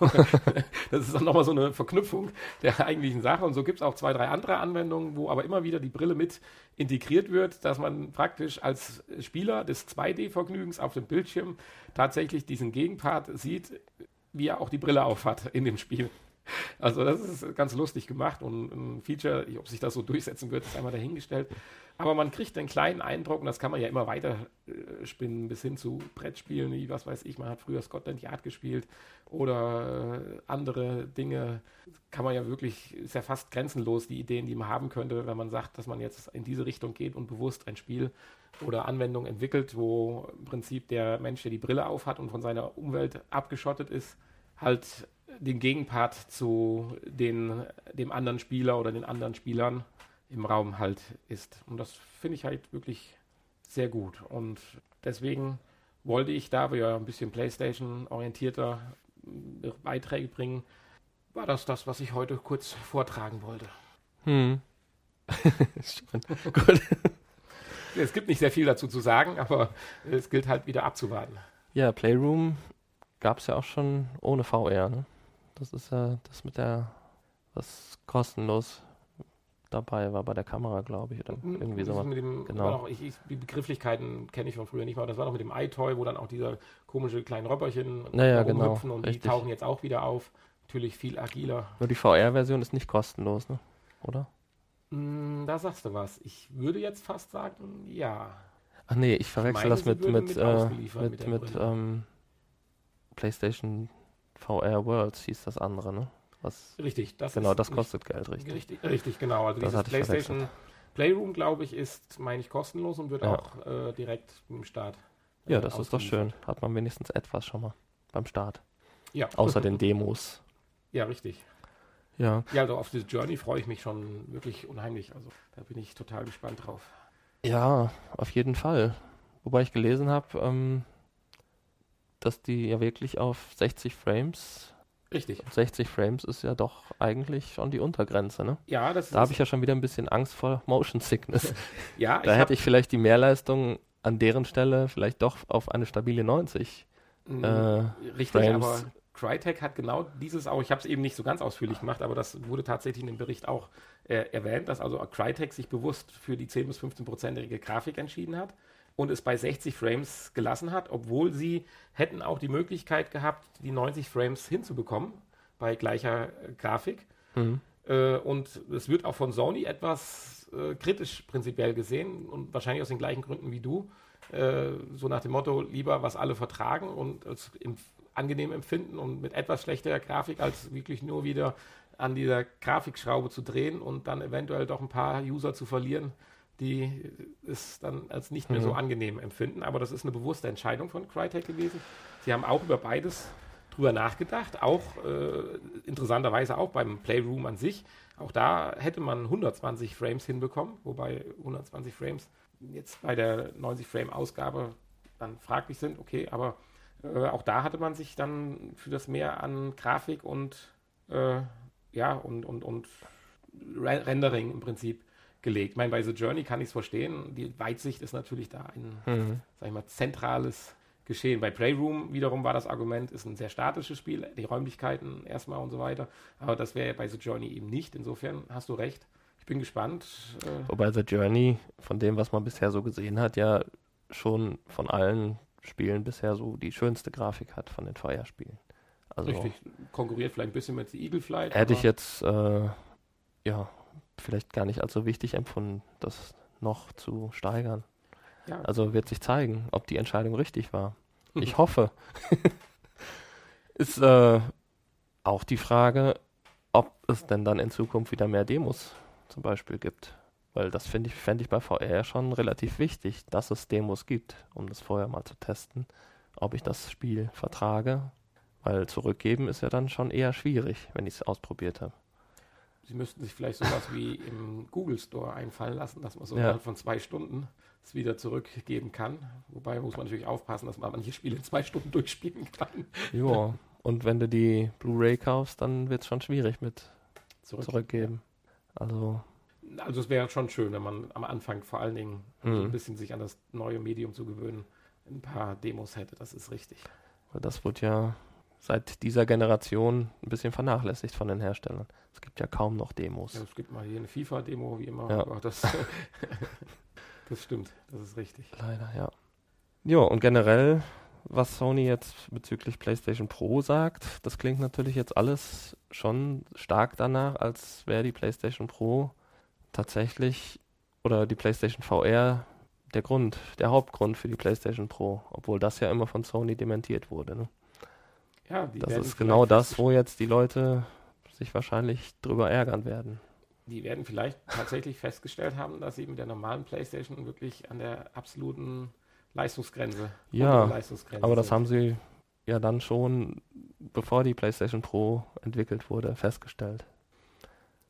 das ist dann nochmal so eine Verknüpfung der eigentlichen Sache. Und so gibt es auch 2, 3 andere Anwendungen, wo aber immer wieder die Brille mit integriert wird, dass man praktisch als Spieler des 2D-Vergnügens auf dem Bildschirm tatsächlich diesen Gegenpart sieht, wie er auch die Brille auf hat in dem Spiel. Also das ist ganz lustig gemacht und ein Feature, ob sich das so durchsetzen wird, ist einmal dahingestellt. Aber man kriegt einen kleinen Eindruck, und das kann man ja immer weiter spinnen, bis hin zu Brettspielen, wie, was weiß ich, man hat früher Scotland Yard gespielt oder andere Dinge. Kann man ja wirklich, ist ja fast grenzenlos, die Ideen, die man haben könnte, wenn man sagt, dass man jetzt in diese Richtung geht und bewusst ein Spiel oder Anwendung entwickelt, wo im Prinzip der Mensch, der die Brille aufhat und von seiner Umwelt abgeschottet ist, halt den Gegenpart zu dem anderen Spieler oder den anderen Spielern im Raum halt ist. Und das finde ich halt wirklich sehr gut. Und deswegen wollte ich, da wir ja ein bisschen PlayStation-orientierter Beiträge bringen, war das, was ich heute kurz vortragen wollte. Gut. Es gibt nicht sehr viel dazu zu sagen, aber es gilt halt wieder abzuwarten. Ja, Playroom gab es ja auch schon ohne VR, ne? Das ist ja das mit der, was kostenlos dabei war bei der Kamera, glaube ich, oder irgendwie sowas. Genau. Die Begrifflichkeiten kenne ich von früher nicht mal. Das war noch mit dem Eye-Toy, wo dann auch diese komischen kleinen Röpperchen rumhüpfen, genau. Und richtig. Die tauchen jetzt auch wieder auf. Natürlich viel agiler. Nur die VR-Version ist nicht kostenlos, ne? Oder? Da sagst du was. Ich würde jetzt fast sagen, ja. Ach nee, ich verwechsel das mit PlayStation VR Worlds hieß das andere, ne? Richtig. Das kostet Geld, richtig. Richtig, genau. Also das dieses PlayStation Playroom, glaube ich, ist, meine ich, kostenlos und wird auch direkt im Start Ja, das ist doch schön. Hat man wenigstens etwas schon mal beim Start. Ja. Außer den Demos. Ja, richtig. Ja, also auf die Journey freue ich mich schon wirklich unheimlich. Also da bin ich total gespannt drauf. Ja, auf jeden Fall. Wobei ich gelesen habe, dass die ja wirklich auf 60 Frames... Richtig. 60 Frames ist ja doch eigentlich schon die Untergrenze, ne? Ja, das ist... Da habe ich ja schon wieder ein bisschen Angst vor Motion Sickness. Ja, da hätte ich vielleicht die Mehrleistung an deren Stelle vielleicht doch auf eine stabile 90 Richtig, Frames. Aber Crytek hat genau dieses auch, ich habe es eben nicht so ganz ausführlich gemacht, aber das wurde tatsächlich in dem Bericht auch erwähnt, dass also Crytek sich bewusst für die 10- bis 15-prozentige Grafik entschieden hat und es bei 60 Frames gelassen hat, obwohl sie hätten auch die Möglichkeit gehabt, die 90 Frames hinzubekommen bei gleicher Grafik. Mhm. Und es wird auch von Sony etwas kritisch prinzipiell gesehen und wahrscheinlich aus den gleichen Gründen wie du. So nach dem Motto, lieber was alle vertragen und als angenehm empfinden und mit etwas schlechterer Grafik, als wirklich nur wieder an dieser Grafikschraube zu drehen und dann eventuell doch ein paar User zu verlieren, die es dann als nicht mehr so angenehm empfinden. Aber das ist eine bewusste Entscheidung von Crytek gewesen. Sie haben auch über beides drüber nachgedacht, auch interessanterweise auch beim Playroom an sich. Auch da hätte man 120 Frames hinbekommen, wobei 120 Frames jetzt bei der 90-Frame-Ausgabe dann fraglich sind, okay, aber auch da hatte man sich dann für das Mehr an Grafik und Rendering im Prinzip gelegt. Ich meine, bei The Journey kann ich es verstehen. Die Weitsicht ist natürlich da ein, sag ich mal, zentrales Geschehen. Bei Playroom wiederum war das Argument, ist ein sehr statisches Spiel, die Räumlichkeiten erstmal und so weiter. Aber das wäre ja bei The Journey eben nicht. Insofern hast du recht. Ich bin gespannt. Wobei The Journey, von dem, was man bisher so gesehen hat, ja schon von allen Spielen bisher so die schönste Grafik hat von den VR-Spielen. Also richtig, konkurriert vielleicht ein bisschen mit The Eagle Flight. Hätte ich jetzt vielleicht gar nicht als so wichtig empfunden, das noch zu steigern. Ja. Also wird sich zeigen, ob die Entscheidung richtig war. Ich hoffe. Ist auch die Frage, ob es denn dann in Zukunft wieder mehr Demos zum Beispiel gibt. Weil das fände ich bei VR schon relativ wichtig, dass es Demos gibt, um das vorher mal zu testen, ob ich das Spiel vertrage. Weil zurückgeben ist ja dann schon eher schwierig, wenn ich es ausprobiert habe. Sie müssten sich vielleicht sowas wie im Google Store einfallen lassen, dass man so innerhalb von 2 Stunden es wieder zurückgeben kann. Wobei muss man natürlich aufpassen, dass man manche Spiele in 2 Stunden durchspielen kann. Ja, und wenn du die Blu-ray kaufst, dann wird es schon schwierig mit zurückgeben. Also es wäre schon schön, wenn man am Anfang vor allen Dingen so ein bisschen sich an das neue Medium zu gewöhnen, ein paar Demos hätte, das ist richtig. Das wird ja seit dieser Generation ein bisschen vernachlässigt von den Herstellern. Es gibt ja kaum noch Demos. Ja, es gibt mal hier eine FIFA-Demo, wie immer. Ja. Aber das stimmt, das ist richtig. Leider, ja. Ja, und generell, was Sony jetzt bezüglich PlayStation Pro sagt, das klingt natürlich jetzt alles schon stark danach, als wäre die PlayStation Pro tatsächlich, oder die PlayStation VR, der Hauptgrund für die PlayStation Pro, obwohl das ja immer von Sony dementiert wurde. Ne? Ja, das ist genau das, wo jetzt die Leute sich wahrscheinlich drüber ärgern werden. Die werden vielleicht tatsächlich festgestellt haben, dass sie mit der normalen PlayStation wirklich an der absoluten Leistungsgrenze sind. Aber das haben sie ja dann schon, bevor die PlayStation Pro entwickelt wurde, festgestellt.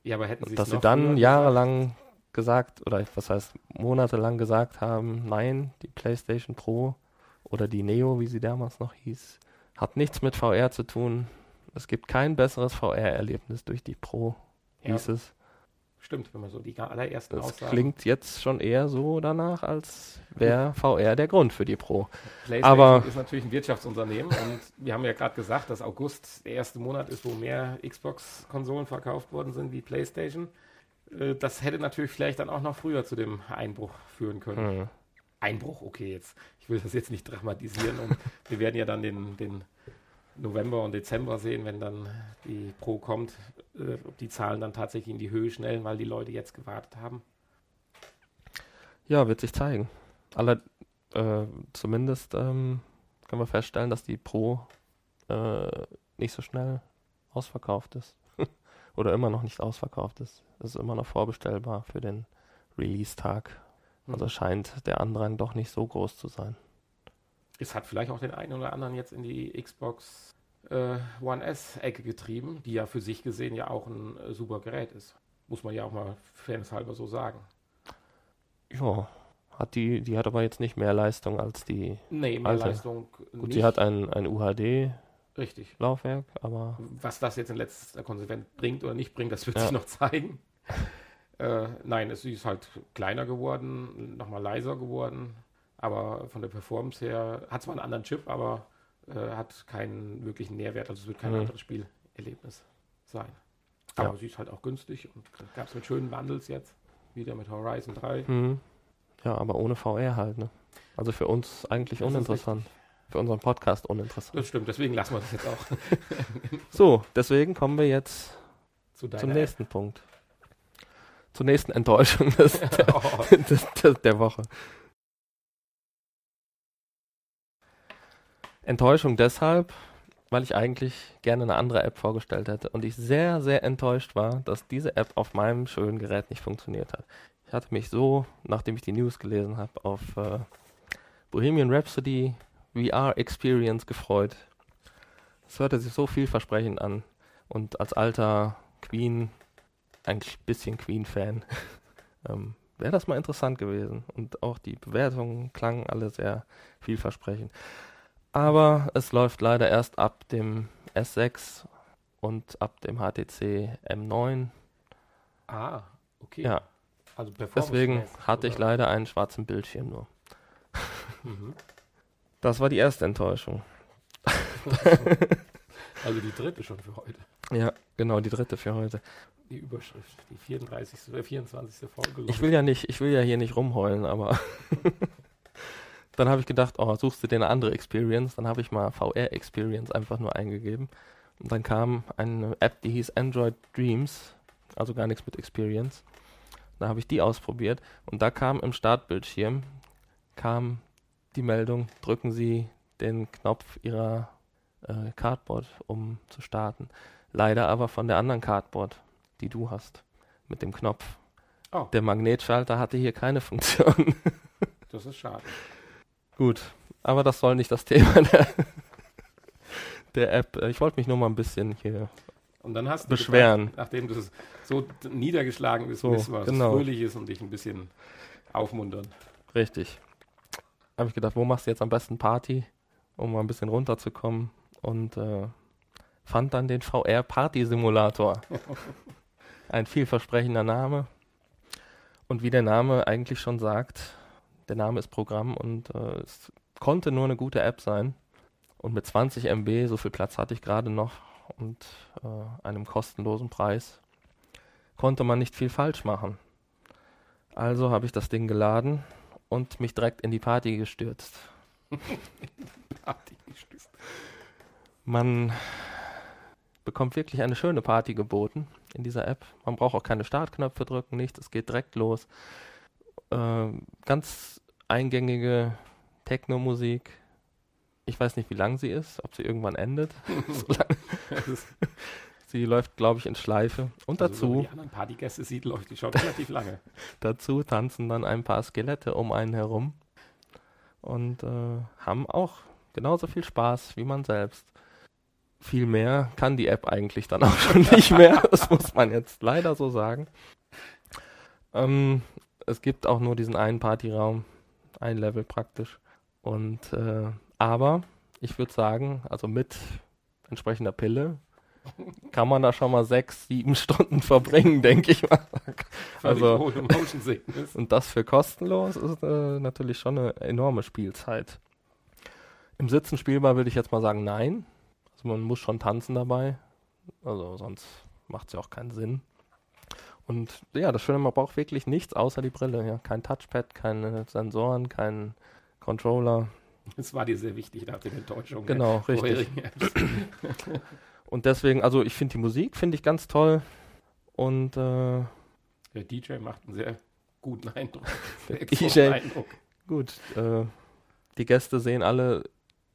Ja, aber hätten dass sie dann jahrelang gesagt, oder was heißt monatelang gesagt haben, nein, die PlayStation Pro oder die Neo, wie sie damals noch hieß, hat nichts mit VR zu tun. Es gibt kein besseres VR-Erlebnis durch die Pro, hieß es. Stimmt, wenn man so die allerersten Aussagen... Das klingt jetzt schon eher so danach, als wäre VR der Grund für die Pro. PlayStation ist natürlich ein Wirtschaftsunternehmen und wir haben ja gerade gesagt, dass August der erste Monat ist, wo mehr Xbox-Konsolen verkauft worden sind wie PlayStation. Das hätte natürlich vielleicht dann auch noch früher zu dem Einbruch führen können. Mhm. Einbruch, okay, jetzt. Ich will das jetzt nicht dramatisieren und wir werden ja dann den November und Dezember sehen, wenn dann die Pro kommt, ob die Zahlen dann tatsächlich in die Höhe schnellen, weil die Leute jetzt gewartet haben. Ja, wird sich zeigen. Zumindest können wir feststellen, dass die Pro nicht so schnell ausverkauft ist. Oder immer noch nicht ausverkauft ist. Es ist immer noch vorbestellbar für den Release-Tag. Also scheint der Andrang doch nicht so groß zu sein. Es hat vielleicht auch den einen oder anderen jetzt in die Xbox One S-Ecke getrieben, die ja für sich gesehen ja auch ein super Gerät ist. Muss man ja auch mal fairnesshalber so sagen. Ja, die hat aber jetzt nicht mehr Leistung als die alte. Leistung gut, sie hat ein UHD-Laufwerk, aber... Was das jetzt in letzter Konsequenz bringt oder nicht bringt, das wird sich noch zeigen. Nein, sie ist halt kleiner geworden, nochmal leiser geworden, aber von der Performance her hat zwar einen anderen Chip, aber hat keinen wirklichen Nährwert, also es wird kein anderes Spielerlebnis sein. Aber sie ist halt auch günstig und gab es mit schönen Bundles jetzt, wieder mit Horizon 3. Mhm. Ja, aber ohne VR halt, ne? Also für uns eigentlich das uninteressant. Für unseren Podcast uninteressant. Das stimmt, deswegen lassen wir das jetzt auch. So, deswegen kommen wir jetzt zum nächsten Punkt. Zur nächsten Enttäuschung der Woche. Enttäuschung deshalb, weil ich eigentlich gerne eine andere App vorgestellt hätte und ich sehr, sehr enttäuscht war, dass diese App auf meinem schönen Gerät nicht funktioniert hat. Ich hatte mich so, nachdem ich die News gelesen habe, auf Bohemian Rhapsody VR Experience gefreut. Es hörte sich so vielversprechend an und als alter Queen, eigentlich ein bisschen Queen-Fan, wäre das mal interessant gewesen und auch die Bewertungen klangen alle sehr vielversprechend. Aber es läuft leider erst ab dem S6 und ab dem HTC M9. Ah, okay. Ja. Also deswegen hatte ich leider einen schwarzen Bildschirm nur. Mhm. Das war die erste Enttäuschung. Also die dritte schon für heute. Ja, genau, die dritte für heute. Die Überschrift, die 34. oder 24. Folge. Ich will ja hier nicht rumheulen, aber... Dann habe ich gedacht, oh, suchst du dir eine andere Experience? Dann habe ich mal VR-Experience einfach nur eingegeben. Und dann kam eine App, die hieß Android Dreams, also gar nichts mit Experience. Da habe ich die ausprobiert und da kam im Startbildschirm die Meldung, drücken Sie den Knopf Ihrer Cardboard, um zu starten. Leider aber von der anderen Cardboard, die du hast, mit dem Knopf. Oh. Der Magnetschalter hatte hier keine Funktion. Das ist schade. Gut, aber das soll nicht das Thema der App. Ich wollte mich nur mal ein bisschen hier und dann hast du beschweren. Gedacht, nachdem das so niedergeschlagen ist, müssen wir fröhlich ist und dich ein bisschen aufmuntern. Richtig. Habe ich gedacht, wo machst du jetzt am besten Party, um mal ein bisschen runterzukommen? Und fand dann den VR-Party-Simulator. Ein vielversprechender Name. Und wie der Name eigentlich schon sagt... Der Name ist Programm und es konnte nur eine gute App sein. Und mit 20 MB, so viel Platz hatte ich gerade noch und einem kostenlosen Preis, konnte man nicht viel falsch machen. Also habe ich das Ding geladen und mich direkt in die Party gestürzt. Man bekommt wirklich eine schöne Party geboten in dieser App. Man braucht auch keine Startknöpfe drücken, nichts, es geht direkt los. Ganz eingängige Techno-Musik. Ich weiß nicht, wie lang sie ist, ob sie irgendwann endet. Sie läuft, glaube ich, in Schleife. Und also dazu, wenn man die anderen Partygäste sieht, läuft die schon relativ lange. Dazu tanzen dann ein paar Skelette um einen herum und haben auch genauso viel Spaß wie man selbst. Viel mehr kann die App eigentlich dann auch schon nicht mehr. Das muss man jetzt leider so sagen. Es gibt auch nur diesen einen Partyraum, ein Level praktisch. Und aber ich würde sagen, also mit entsprechender Pille kann man da schon mal 6-7 Stunden verbringen, denke ich mal. Also hohe Motion Sickness. Und das für kostenlos ist natürlich schon eine enorme Spielzeit. Im Sitzen spielbar würde ich jetzt mal sagen, nein. Also man muss schon tanzen dabei. Also sonst macht es ja auch keinen Sinn. Und ja, das Schöne, man braucht wirklich nichts außer die Brille. Ja. Kein Touchpad, keine Sensoren, kein Controller. Das war dir sehr wichtig nach den Enttäuschungen. Genau, richtig. Und deswegen, also ich finde die Musik, ganz toll. Und der DJ macht einen sehr guten Eindruck. Gut, die Gäste sehen alle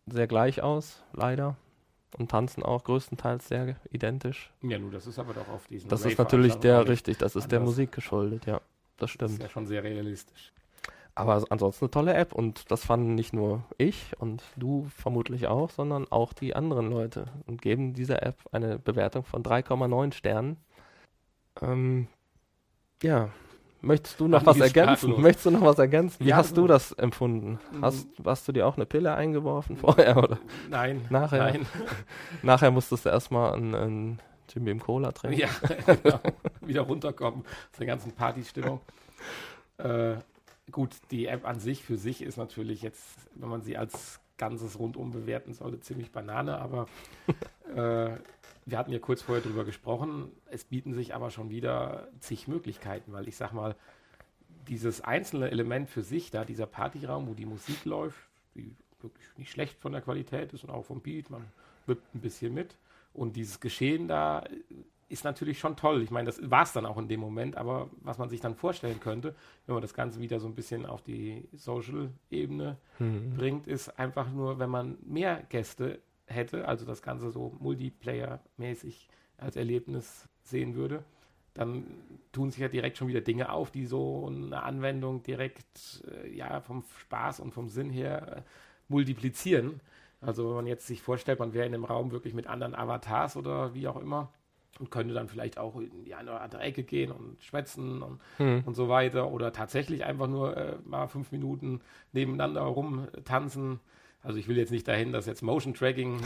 sehr gleich aus, leider. Und tanzen auch größtenteils sehr identisch. Ja, nun, das ist aber doch auf diesen... Das ist natürlich der, richtig, das ist anders. Der Musik geschuldet, ja, das stimmt. Das ist ja schon sehr realistisch. Aber ansonsten eine tolle App und das fanden nicht nur ich und du vermutlich auch, sondern auch die anderen Leute und geben dieser App eine Bewertung von 3,9 Sternen. Ja, möchtest du noch was ergänzen? Wie hast du das empfunden? Hast du dir auch eine Pille eingeworfen vorher oder? Nein. Nachher? Nein. Nachher musstest du erstmal einen Jimmy im Cola trinken. Ja, genau. Wieder runterkommen aus der ganzen Partystimmung. Gut, die App an sich für sich ist natürlich jetzt, wenn man sie als Ganzes rundum bewerten sollte, ziemlich Banane, aber wir hatten ja kurz vorher drüber gesprochen, es bieten sich aber schon wieder zig Möglichkeiten, weil ich sag mal, dieses einzelne Element für sich da, dieser Partyraum, wo die Musik läuft, die wirklich nicht schlecht von der Qualität ist und auch vom Beat, man wippt ein bisschen mit und dieses Geschehen da ist natürlich schon toll. Ich meine, das war es dann auch in dem Moment, aber was man sich dann vorstellen könnte, wenn man das Ganze wieder so ein bisschen auf die Social-Ebene bringt, ist einfach nur, wenn man mehr Gäste hätte, also das Ganze so Multiplayer-mäßig als Erlebnis sehen würde, dann tun sich ja direkt schon wieder Dinge auf, die so eine Anwendung direkt vom Spaß und vom Sinn her multiplizieren. Also wenn man jetzt sich vorstellt, man wäre in einem Raum wirklich mit anderen Avatars oder wie auch immer und könnte dann vielleicht auch in die eine oder andere Ecke gehen und schwätzen und so weiter oder tatsächlich einfach nur mal 5 Minuten nebeneinander rumtanzen. Also ich will jetzt nicht dahin, dass jetzt Motion Tracking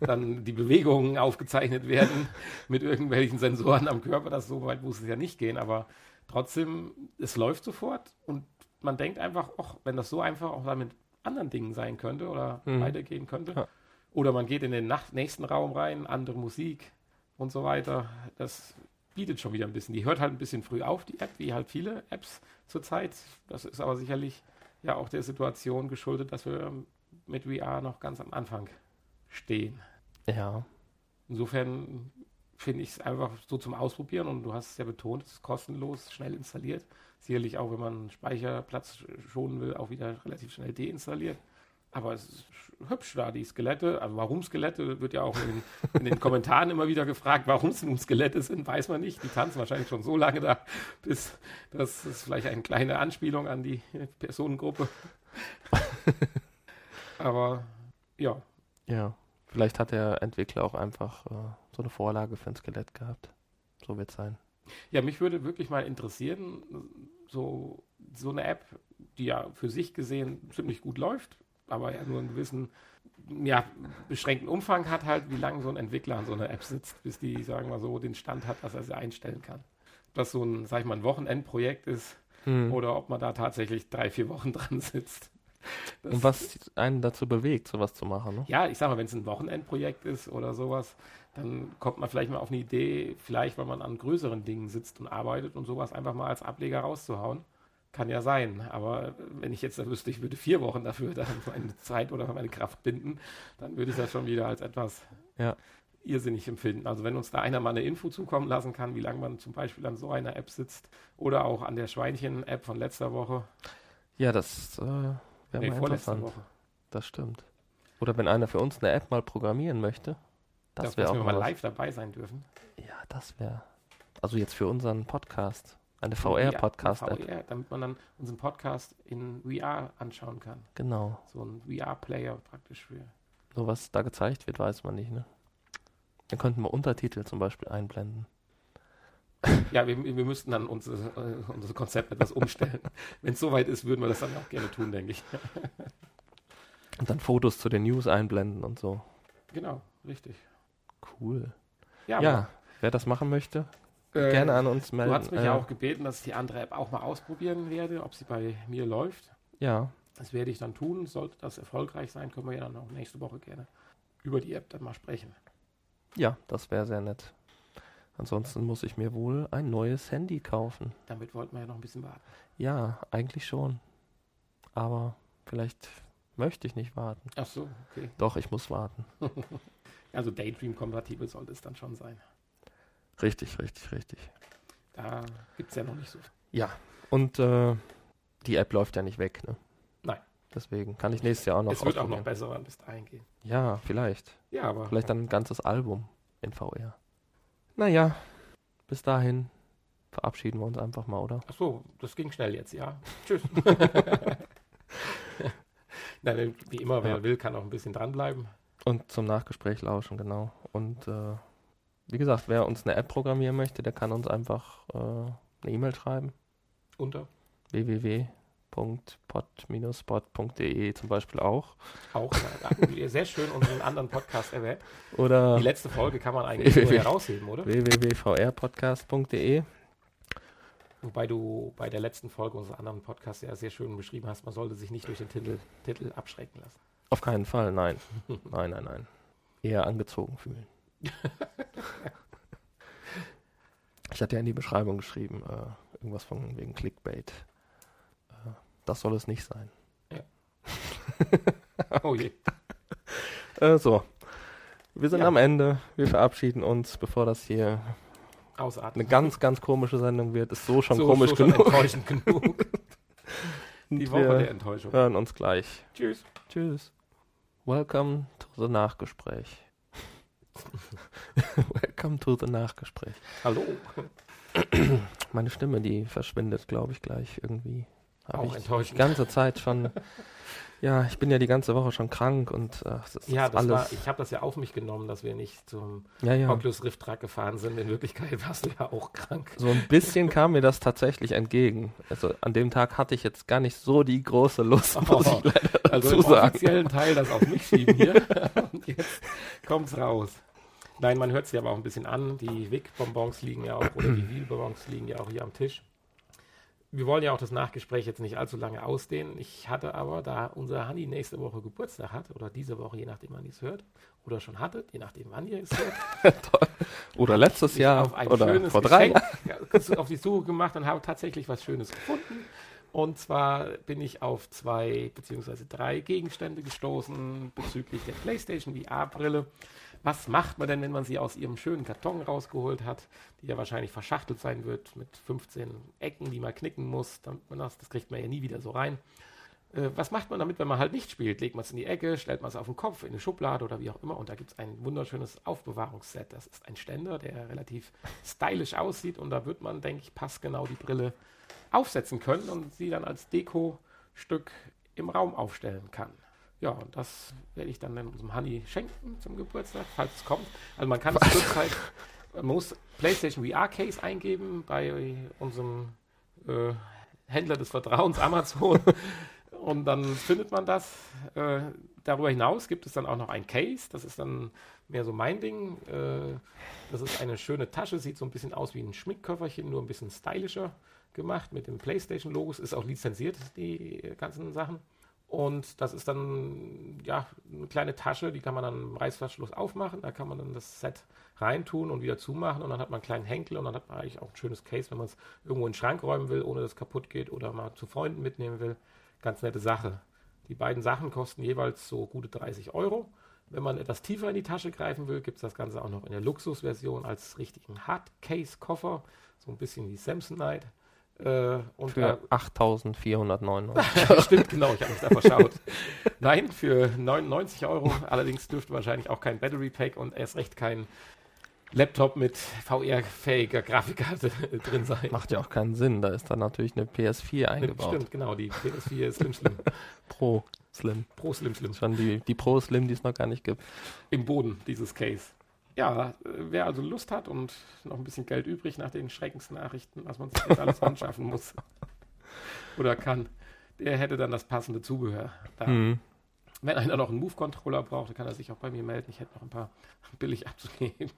dann die Bewegungen aufgezeichnet werden mit irgendwelchen Sensoren am Körper, das so weit muss es ja nicht gehen, aber trotzdem, es läuft sofort und man denkt einfach, ach, wenn das so einfach auch dann mit anderen Dingen sein könnte oder weitergehen könnte. Ja. Oder man geht in den nächsten Raum rein, andere Musik und so weiter. Das bietet schon wieder ein bisschen. Die hört halt ein bisschen früh auf, die App, wie halt viele Apps zurzeit. Das ist aber sicherlich ja auch der Situation geschuldet, dass wir mit VR noch ganz am Anfang stehen. Ja. Insofern finde ich es einfach so zum Ausprobieren und du hast es ja betont, es ist kostenlos, schnell installiert. Sicherlich auch, wenn man Speicherplatz schonen will, auch wieder relativ schnell deinstalliert. Aber es ist hübsch da, die Skelette. Also warum Skelette, wird ja auch in den Kommentaren immer wieder gefragt, warum es nun Skelette sind, weiß man nicht. Die tanzen wahrscheinlich schon so lange da, bis das ist vielleicht eine kleine Anspielung an die Personengruppe. Aber ja. Ja, vielleicht hat der Entwickler auch einfach so eine Vorlage für ein Skelett gehabt. So wird es sein. Ja, mich würde wirklich mal interessieren, so eine App, die ja für sich gesehen ziemlich gut läuft, aber ja nur einen gewissen, beschränkten Umfang hat halt, wie lange so ein Entwickler an so einer App sitzt, bis die, sagen wir so, den Stand hat, dass er sie einstellen kann. Ob das so ein, sag ich mal, ein Wochenendprojekt ist oder ob man da tatsächlich 3-4 Wochen dran sitzt. Und was einen dazu bewegt, sowas zu machen, ne? Ja, ich sag mal, wenn es ein Wochenendprojekt ist oder sowas, dann kommt man vielleicht mal auf eine Idee, vielleicht, weil man an größeren Dingen sitzt und arbeitet und sowas einfach mal als Ableger rauszuhauen. Kann ja sein, aber wenn ich jetzt da wüsste, ich würde 4 Wochen dafür dann meine Zeit oder meine Kraft binden, dann würde ich das schon wieder als etwas irrsinnig empfinden. Also wenn uns da einer mal eine Info zukommen lassen kann, wie lange man zum Beispiel an so einer App sitzt oder auch an der Schweinchen-App von letzter Woche. Ja, das wäre mal interessant. Woche. Das stimmt. Oder wenn einer für uns eine App mal programmieren möchte. Das wäre auch mal live dabei sein dürfen. Ja, das wäre, also jetzt für unseren Podcast, eine VR-Podcast-App. VR, damit man dann unseren Podcast in VR anschauen kann. Genau. So ein VR-Player praktisch für. So was da gezeigt wird, weiß man nicht, ne? Dann könnten wir Untertitel zum Beispiel einblenden. Ja, wir müssten dann unser Konzept etwas umstellen. Wenn es soweit ist, würden wir das dann auch gerne tun, denke ich. Und dann Fotos zu den News einblenden und so. Genau, richtig. Cool. Ja, wer das machen möchte, gerne an uns melden. Du hast mich ja auch gebeten, dass ich die andere App auch mal ausprobieren werde, ob sie bei mir läuft. Ja. Das werde ich dann tun. Sollte das erfolgreich sein, können wir ja dann auch nächste Woche gerne über die App dann mal sprechen. Ja, das wäre sehr nett. Ansonsten muss ich mir wohl ein neues Handy kaufen. Damit wollten wir ja noch ein bisschen warten. Ja, eigentlich schon. Aber vielleicht möchte ich nicht warten. Ach so, okay. Doch, ich muss warten. Also Daydream-kompatibel sollte es dann schon sein. Richtig. Da gibt es ja noch nicht so viel. Ja, und die App läuft ja nicht weg, ne? Nein. Deswegen kann ich nächstes Jahr auch noch es wird auch noch besser, wenn bis dahin gehen. Ja, vielleicht. Ja, aber vielleicht dann ein ganzes Album in VR. Naja, bis dahin verabschieden wir uns einfach mal, oder? Ach so, das ging schnell jetzt, ja. Tschüss. Nein, wie immer, wer will, kann auch ein bisschen dranbleiben. Und zum Nachgespräch lauschen, genau. Und wie gesagt, wer uns eine App programmieren möchte, der kann uns einfach eine E-Mail schreiben. Unter www.pod-pod.de zum Beispiel auch. Auch, da hatten wir sehr schön unseren anderen Podcast erwähnt. Oder die letzte Folge kann man eigentlich nur herausheben, oder? www.vrpodcast.de. Wobei du bei der letzten Folge unseres anderen Podcasts ja sehr schön beschrieben hast, man sollte sich nicht durch den Titel abschrecken lassen. Auf keinen Fall, nein. Nein. Eher angezogen fühlen. Ich hatte ja in die Beschreibung geschrieben, irgendwas von wegen Clickbait. Das soll es nicht sein. Ja. Oh je. Wir sind am Ende. Wir verabschieden uns, bevor das hier ausatmen. Eine ganz, ganz komische Sendung wird. Ist so schon komisch so genug. Schon enttäuschend genug. Die Woche der Enttäuschung. Wir hören uns gleich. Tschüss. Tschüss. Welcome to the Nachgespräch. Welcome to the Nachgespräch. Hallo. Meine Stimme, die verschwindet, glaube ich, gleich irgendwie. Auch enttäuschend. Die ganze Zeit schon. Ja, ich bin ja die ganze Woche schon krank und ich habe das ja auf mich genommen, dass wir nicht zum Oculus Rift Truck gefahren sind. In Wirklichkeit warst du ja auch krank. So ein bisschen kam mir das tatsächlich entgegen. Also an dem Tag hatte ich jetzt gar nicht so die große Lust, muss ich leider dazu also sagen. Also offiziellen Teil das auf mich schieben hier. Und jetzt kommt's raus. Nein, man hört es ja aber auch ein bisschen an. Die Wick-Bonbons liegen ja auch, oder die Wiel-Bonbons liegen ja auch hier am Tisch. Wir wollen ja auch das Nachgespräch jetzt nicht allzu lange ausdehnen. Ich hatte aber, da unser Hanni nächste Woche Geburtstag hat, oder diese Woche, je nachdem wann ihr es hört, oder schon hattet, je nachdem wann ihr es hört. Oder letztes Jahr, oder vor 3 Jahren. Auf die Suche gemacht und habe tatsächlich was Schönes gefunden. Und zwar bin ich auf 2 bzw. 3 Gegenstände gestoßen bezüglich der PlayStation VR-Brille. Was macht man denn, wenn man sie aus ihrem schönen Karton rausgeholt hat, die ja wahrscheinlich verschachtelt sein wird mit 15 Ecken, die man knicken muss, damit man das kriegt man ja nie wieder so rein. Was macht man damit, wenn man halt nicht spielt? Legt man es in die Ecke, stellt man es auf den Kopf, in eine Schublade oder wie auch immer. Und da gibt es ein wunderschönes Aufbewahrungsset. Das ist ein Ständer, der relativ stylisch aussieht. Und da wird man, denke ich, passgenau die Brille aufsetzen können und sie dann als Dekostück im Raum aufstellen kann. Ja, und das werde ich dann unserem Hanni schenken zum Geburtstag, falls es kommt. Also man kann es halt, man muss PlayStation VR Case eingeben bei unserem Händler des Vertrauens, Amazon. Und dann findet man das. Darüber hinaus gibt es dann auch noch ein Case. Das ist dann mehr so mein Ding. Das ist eine schöne Tasche. Sieht so ein bisschen aus wie ein Schminkköfferchen, nur ein bisschen stylischer gemacht mit dem PlayStation-Logos. Ist auch lizenziert, die ganzen Sachen. Und das ist dann eine kleine Tasche, die kann man dann im Reißverschluss aufmachen. Da kann man dann das Set reintun und wieder zumachen. Und dann hat man einen kleinen Henkel und dann hat man eigentlich auch ein schönes Case, wenn man es irgendwo in den Schrank räumen will, ohne dass es kaputt geht oder mal zu Freunden mitnehmen will. Ganz nette Sache. Die beiden Sachen kosten jeweils so gute 30 €. Wenn man etwas tiefer in die Tasche greifen will, gibt es das Ganze auch noch in der Luxusversion als richtigen Hardcase-Koffer. So ein bisschen wie Samsonite. Und für 8.499 €. Stimmt, genau, ich habe mich da verschaut. Nein, für 99 €. Allerdings dürfte wahrscheinlich auch kein Battery Pack und erst recht kein Laptop mit VR-fähiger Grafikkarte drin sein. Macht ja auch keinen Sinn, da ist dann natürlich eine PS4 eingebaut. Stimmt, genau, die PS4 ist Slim. Pro Slim. Schon die Pro Slim, die es noch gar nicht gibt. Im Boden, dieses Case. Ja, wer also Lust hat und noch ein bisschen Geld übrig nach den Schreckensnachrichten, was man sich jetzt alles anschaffen muss oder kann, der hätte dann das passende Zubehör. Da. Wenn einer noch einen Move-Controller braucht, dann kann er sich auch bei mir melden. Ich hätte noch ein paar billig abzugeben.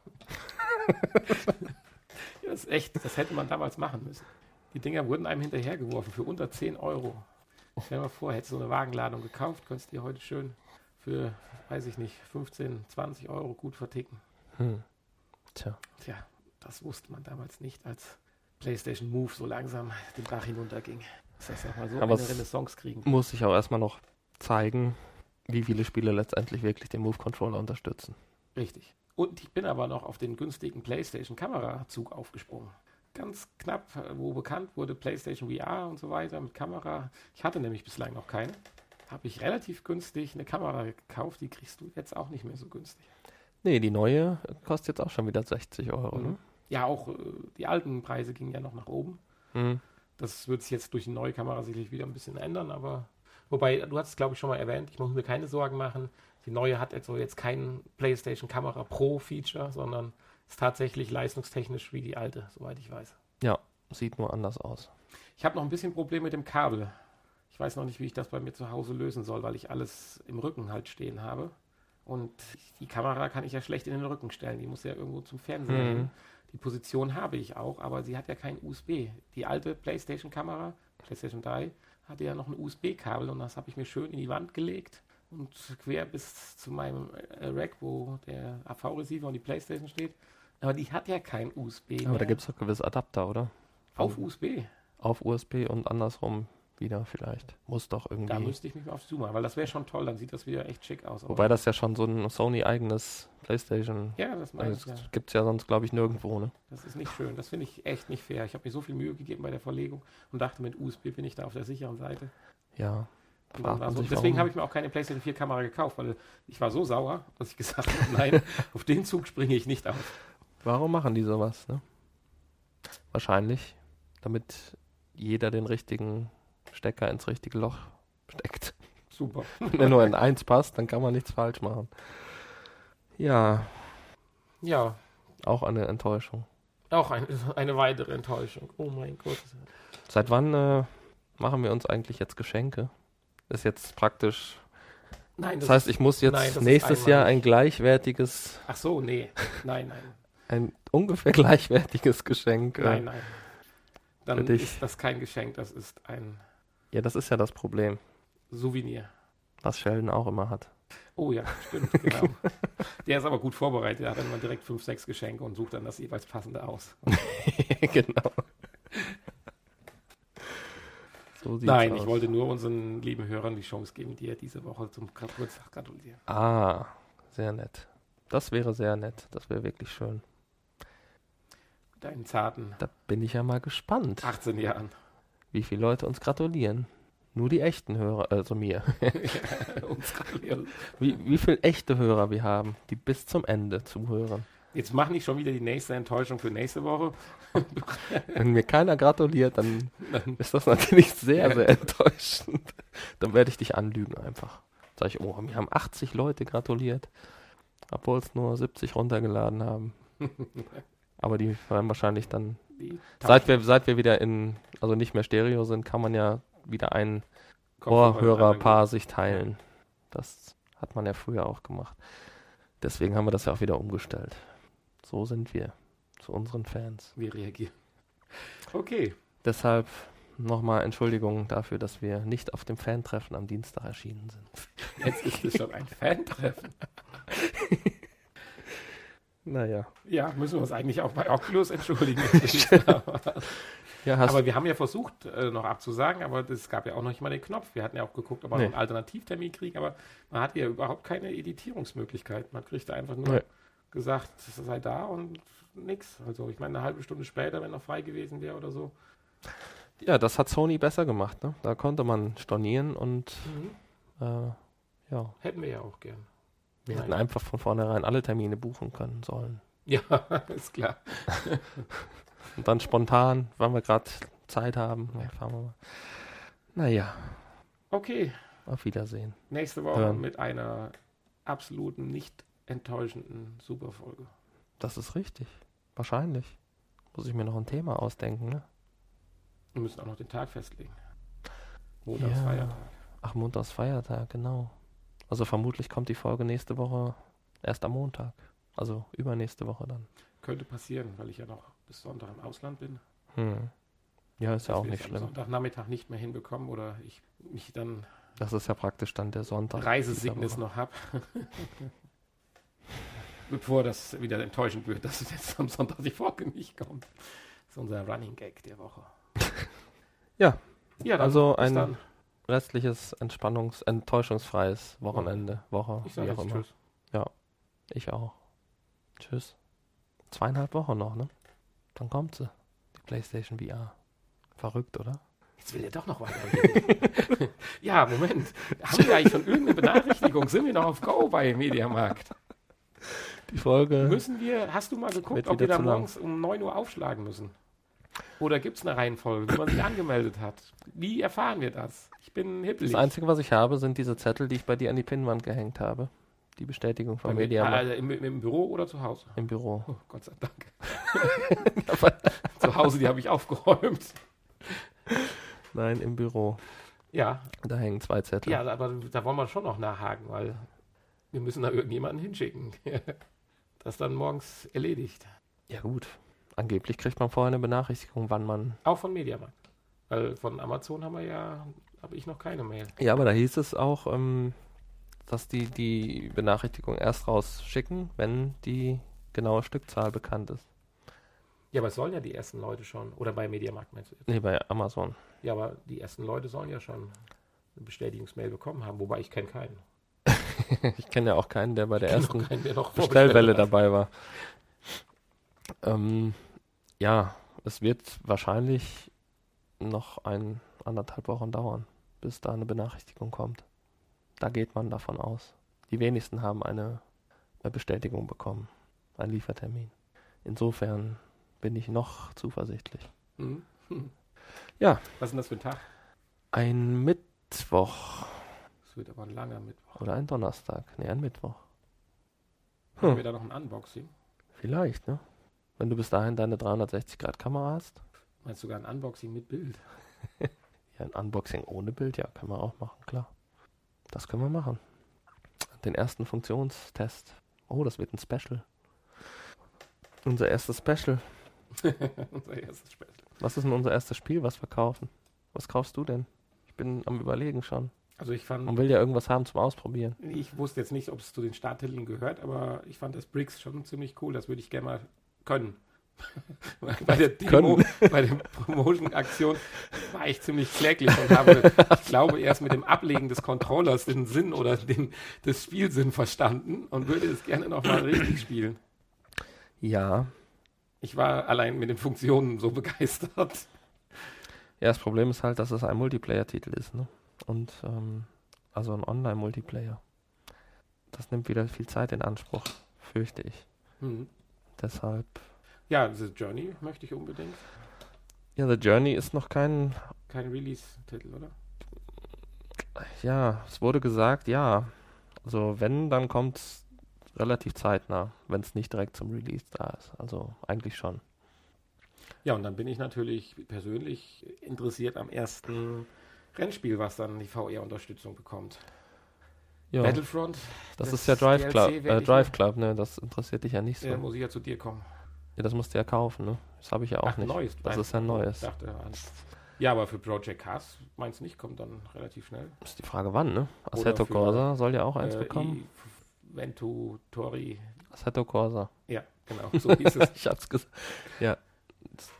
Ja, das ist echt, das hätte man damals machen müssen. Die Dinger wurden einem hinterhergeworfen für unter 10 €. Stell dir mal vor, hättest du so eine Wagenladung gekauft, könntest du dir heute schön für, weiß ich nicht, 15, 20 € gut verticken. Tja, das wusste man damals nicht, als PlayStation Move so langsam den Bach hinunterging. Dass das nochmal so eine Renaissance kriegen. Muss ich auch erstmal noch zeigen, wie viele Spiele letztendlich wirklich den Move-Controller unterstützen. Richtig. Und ich bin aber noch auf den günstigen PlayStation-Kamera-Zug aufgesprungen. Ganz knapp, wo bekannt wurde PlayStation VR und so weiter mit Kamera. Ich hatte nämlich bislang noch keine. Habe ich relativ günstig eine Kamera gekauft, die kriegst du jetzt auch nicht mehr so günstig. Nee, die neue kostet jetzt auch schon wieder 60 €. Ne? ja auch die alten Preise gingen ja noch nach oben. Mhm. Das wird sich jetzt durch die neue Kamera sicherlich wieder ein bisschen ändern, aber wobei, du hast es glaube ich schon mal erwähnt, ich muss mir keine Sorgen machen. Die neue hat also jetzt kein PlayStation Kamera Pro Feature, sondern ist tatsächlich leistungstechnisch wie die alte, soweit ich weiß. Ja, sieht nur anders aus. Ich habe noch ein bisschen Problem mit dem Kabel. Ich weiß noch nicht, wie ich das bei mir zu Hause lösen soll, weil ich alles im Rücken halt stehen habe. Und die Kamera kann ich ja schlecht in den Rücken stellen. Die muss ja irgendwo zum Fernseher hin. Die Position habe ich auch, aber sie hat ja kein USB. Die alte PlayStation-Kamera, PlayStation 3, hatte ja noch ein USB-Kabel und das habe ich mir schön in die Wand gelegt und quer bis zu meinem Rack, wo der AV-Receiver und die PlayStation steht. Aber die hat ja kein USB mehr. Aber da gibt es doch gewisse Adapter, oder? Auf USB. Auf USB und andersrum wieder vielleicht. Muss doch irgendwie. Da müsste ich mich mal auf Zoom machen, weil das wäre schon toll, dann sieht das wieder echt schick aus. Wobei das ja schon so ein Sony-eigenes PlayStation. Ja, das meine ich. Das gibt es ja sonst, glaube ich, nirgendwo. Ne? Das ist nicht schön. Das finde ich echt nicht fair. Ich habe mir so viel Mühe gegeben bei der Verlegung und dachte, mit USB bin ich da auf der sicheren Seite. Ja. Also, deswegen habe ich mir auch keine PlayStation 4 Kamera gekauft, weil ich war so sauer, dass ich gesagt habe, nein, auf den Zug springe ich nicht auf. Warum machen die sowas? Ne? Wahrscheinlich, damit jeder den richtigen Stecker ins richtige Loch steckt. Super. Wenn er nur in 1 passt, dann kann man nichts falsch machen. Ja. Ja. Auch eine Enttäuschung. Auch eine weitere Enttäuschung. Oh mein Gott. Seit wann machen wir uns eigentlich jetzt Geschenke? Das ist jetzt praktisch... Nein, das heißt, ich muss jetzt nächstes Jahr ein gleichwertiges... Ach so, nee. Nein. Ein ungefähr gleichwertiges Geschenk. Nein. Dann ist das kein Geschenk, das ist ein... Ja, das ist ja das Problem. Souvenir. Was Sheldon auch immer hat. Oh ja, stimmt, genau. Der ist aber gut vorbereitet, der hat dann mal direkt 5, 6 Geschenke und sucht dann das jeweils passende aus. Genau. So sieht's aus. Ich wollte nur unseren lieben Hörern die Chance geben, dir diese Woche zum Geburtstag gratulieren. Ah, sehr nett. Das wäre sehr nett, das wäre wirklich schön. Deinen zarten. Da bin ich ja mal gespannt. 18 Jahren. Wie viele Leute uns gratulieren. Nur die echten Hörer, also mir. Uns gratulieren. Wie viele echte Hörer wir haben, die bis zum Ende zuhören. Jetzt mach nicht schon wieder die nächste Enttäuschung für nächste Woche. Wenn mir keiner gratuliert, dann ist das natürlich sehr, sehr enttäuschend. Dann werde ich dich anlügen einfach. Sag ich, oh, mir haben 80 Leute gratuliert, obwohl es nur 70 runtergeladen haben. Aber die werden wahrscheinlich dann, seit wir wieder also nicht mehr Stereo sind, kann man ja wieder ein Ohrhörerpaar sich teilen. Das hat man ja früher auch gemacht. Deswegen haben wir das ja auch wieder umgestellt. So sind wir zu unseren Fans. Wir reagieren. Okay. Deshalb nochmal Entschuldigung dafür, dass wir nicht auf dem Fantreffen am Dienstag erschienen sind. Jetzt ist es schon ein Fantreffen. Naja. Ja, müssen wir uns eigentlich auch bei Oculus entschuldigen. Aber wir haben ja versucht, noch abzusagen, aber es gab ja auch noch nicht mal den Knopf. Wir hatten ja auch geguckt, ob man einen Alternativtermin kriegt, aber man hatte ja überhaupt keine Editierungsmöglichkeit. Man kriegte einfach nur gesagt, es sei da und nix. Also ich meine, eine halbe Stunde später, wenn noch frei gewesen wäre oder so. Ja, das hat Sony besser gemacht. Ne? Da konnte man stornieren und hätten wir ja auch gern. Wir hätten einfach von vornherein alle Termine buchen können sollen. Ja, ist klar. Und dann spontan, wann wir gerade Zeit haben. Ja, fahren wir mal. Naja. Okay. Auf Wiedersehen. Nächste Woche mit einer absoluten, nicht enttäuschenden Superfolge. Das ist richtig. Wahrscheinlich. Muss ich mir noch ein Thema ausdenken, ne? Wir müssen auch noch den Tag festlegen. Montagsfeiertag. Ach, Montagsfeiertag, genau. Also vermutlich kommt die Folge nächste Woche erst am Montag. Also übernächste Woche dann. Könnte passieren, weil ich ja noch bis Sonntag im Ausland bin. Ja, ist ja auch nicht schlimm. Sonntagnachmittag nicht mehr hinbekommen oder ich mich dann... Das ist ja praktisch dann der Sonntag. Reisesignis noch habe. Bevor das wieder enttäuschend wird, dass jetzt am Sonntag die Folge nicht kommt. Das ist unser Running Gag der Woche. Ja. Ja, dann also ein restliches, enttäuschungsfreies Wochenende, Woche, ich sag wie auch immer. Tschüss. Ja, ich auch. Tschüss. 2,5 Wochen noch, ne? Dann kommt sie, die PlayStation VR. Verrückt, oder? Jetzt will er doch noch weitergehen. Ja, Moment. Haben wir eigentlich schon irgendeine Benachrichtigung? Sind wir noch auf Go bei Media Markt? Die Folge. Müssen wir, hast du mal geguckt, ob wir da morgens um 9 Uhr aufschlagen müssen? Oder gibt es eine Reihenfolge, wo man sich angemeldet hat? Wie erfahren wir das? Ich bin hippelig. Das Einzige, was ich habe, sind diese Zettel, die ich bei dir an die Pinnwand gehängt habe. Die Bestätigung von Media Markt. Also im Büro oder zu Hause? Im Büro. Oh, Gott sei Dank. Zu Hause, die habe ich aufgeräumt. Nein, im Büro. Ja. Da hängen 2 Zettel. Ja, aber da wollen wir schon noch nachhaken, weil wir müssen da irgendjemanden hinschicken. Das dann morgens erledigt. Ja gut. Angeblich kriegt man vorher eine Benachrichtigung, wann man... Auch von Media Markt. Weil von Amazon habe ich noch keine Mail. Ja, aber da hieß es auch... dass die die Benachrichtigung erst rausschicken, wenn die genaue Stückzahl bekannt ist. Ja, aber es sollen ja die ersten Leute schon, oder bei Media Markt meinst du jetzt? Nee, bei Amazon. Ja, aber die ersten Leute sollen ja schon eine Bestätigungsmail bekommen haben, wobei ich kenne keinen. Ich kenne ja auch keinen, der bei der ersten Bestellwelle dabei war. Ja, es wird wahrscheinlich noch 1,5 Wochen dauern, bis da eine Benachrichtigung kommt. Da geht man davon aus. Die wenigsten haben eine Bestätigung bekommen, einen Liefertermin. Insofern bin ich noch zuversichtlich. Mhm. Ja. Was ist denn das für ein Tag? Ein Mittwoch. Es wird aber ein langer Mittwoch. Oder ein Donnerstag. Nee, ein Mittwoch. Haben wir da noch ein Unboxing? Vielleicht, ne? Wenn du bis dahin deine 360-Grad-Kamera hast. Meinst du sogar ein Unboxing mit Bild? Ja, ein Unboxing ohne Bild, ja, können wir auch machen, klar. Das können wir machen. Den ersten Funktionstest. Oh, das wird ein Special. Unser erstes Special. Unser erstes Special. Was ist denn unser erstes Spiel, was wir kaufen? Was kaufst du denn? Ich bin am Überlegen schon. Also ich fand... Man will ja irgendwas haben zum Ausprobieren. Ich wusste jetzt nicht, ob es zu den Starttiteln gehört, aber ich fand das Bricks schon ziemlich cool. Das würde ich gerne mal können. Bei der Demo, bei der Promotion-Aktion war ich ziemlich kläglich und habe, ich glaube, erst mit dem Ablegen des Controllers den Sinn oder des Spielsinn verstanden und würde es gerne nochmal richtig spielen. Ja. Ich war allein mit den Funktionen so begeistert. Ja, das Problem ist halt, dass es ein Multiplayer-Titel ist, ne? Und also ein Online-Multiplayer. Das nimmt wieder viel Zeit in Anspruch, fürchte ich. Mhm. Deshalb... Ja, The Journey möchte ich unbedingt. Ja, The Journey ist noch kein Release-Titel, oder? Ja, es wurde gesagt, ja. Also wenn, dann kommt es relativ zeitnah, wenn es nicht direkt zum Release da ist. Also eigentlich schon. Ja, und dann bin ich natürlich persönlich interessiert am ersten Rennspiel, was dann die VR-Unterstützung bekommt. Ja. Battlefront. Das ist ja Drive Club. Drive Club, ne? Das interessiert dich ja nicht so. Muss ich ja zu dir kommen. Ja, das musst du ja kaufen, ne? Das habe ich ja auch nicht. Neues, das ist ja ein neues. Dachte, ja, aber für Project Cars, meinst du nicht, kommt dann relativ schnell. Das ist die Frage, wann, ne? Assetto Corsa soll ja auch eins bekommen. Assetto Corsa. Ja, genau, so hieß es. Ich hab's gesagt.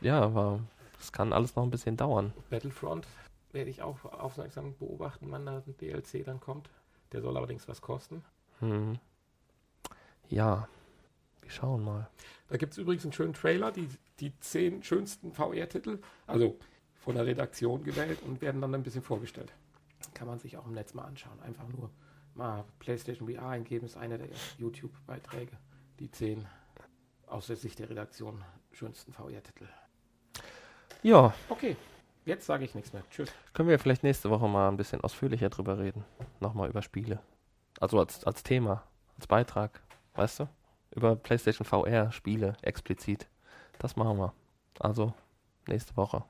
Ja, aber es kann alles noch ein bisschen dauern. Battlefront werde ich auch aufmerksam beobachten, wann da ein DLC dann kommt. Der soll allerdings was kosten. Hm. Ja. Wir schauen mal. Da gibt es übrigens einen schönen Trailer, die 10 schönsten VR-Titel, also von der Redaktion gewählt und werden dann ein bisschen vorgestellt. Kann man sich auch im Netz mal anschauen. Einfach nur mal PlayStation VR eingeben, ist einer der YouTube-Beiträge. Die 10 aus der Sicht der Redaktion schönsten VR-Titel. Ja. Okay, jetzt sage ich nichts mehr. Tschüss. Können wir vielleicht nächste Woche mal ein bisschen ausführlicher drüber reden. Nochmal über Spiele. Also als Thema, als Beitrag. Weißt du? Über PlayStation VR Spiele explizit. Das machen wir. Also nächste Woche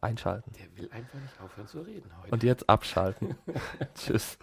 einschalten. Der will einfach nicht aufhören zu reden heute. Und jetzt abschalten. Tschüss.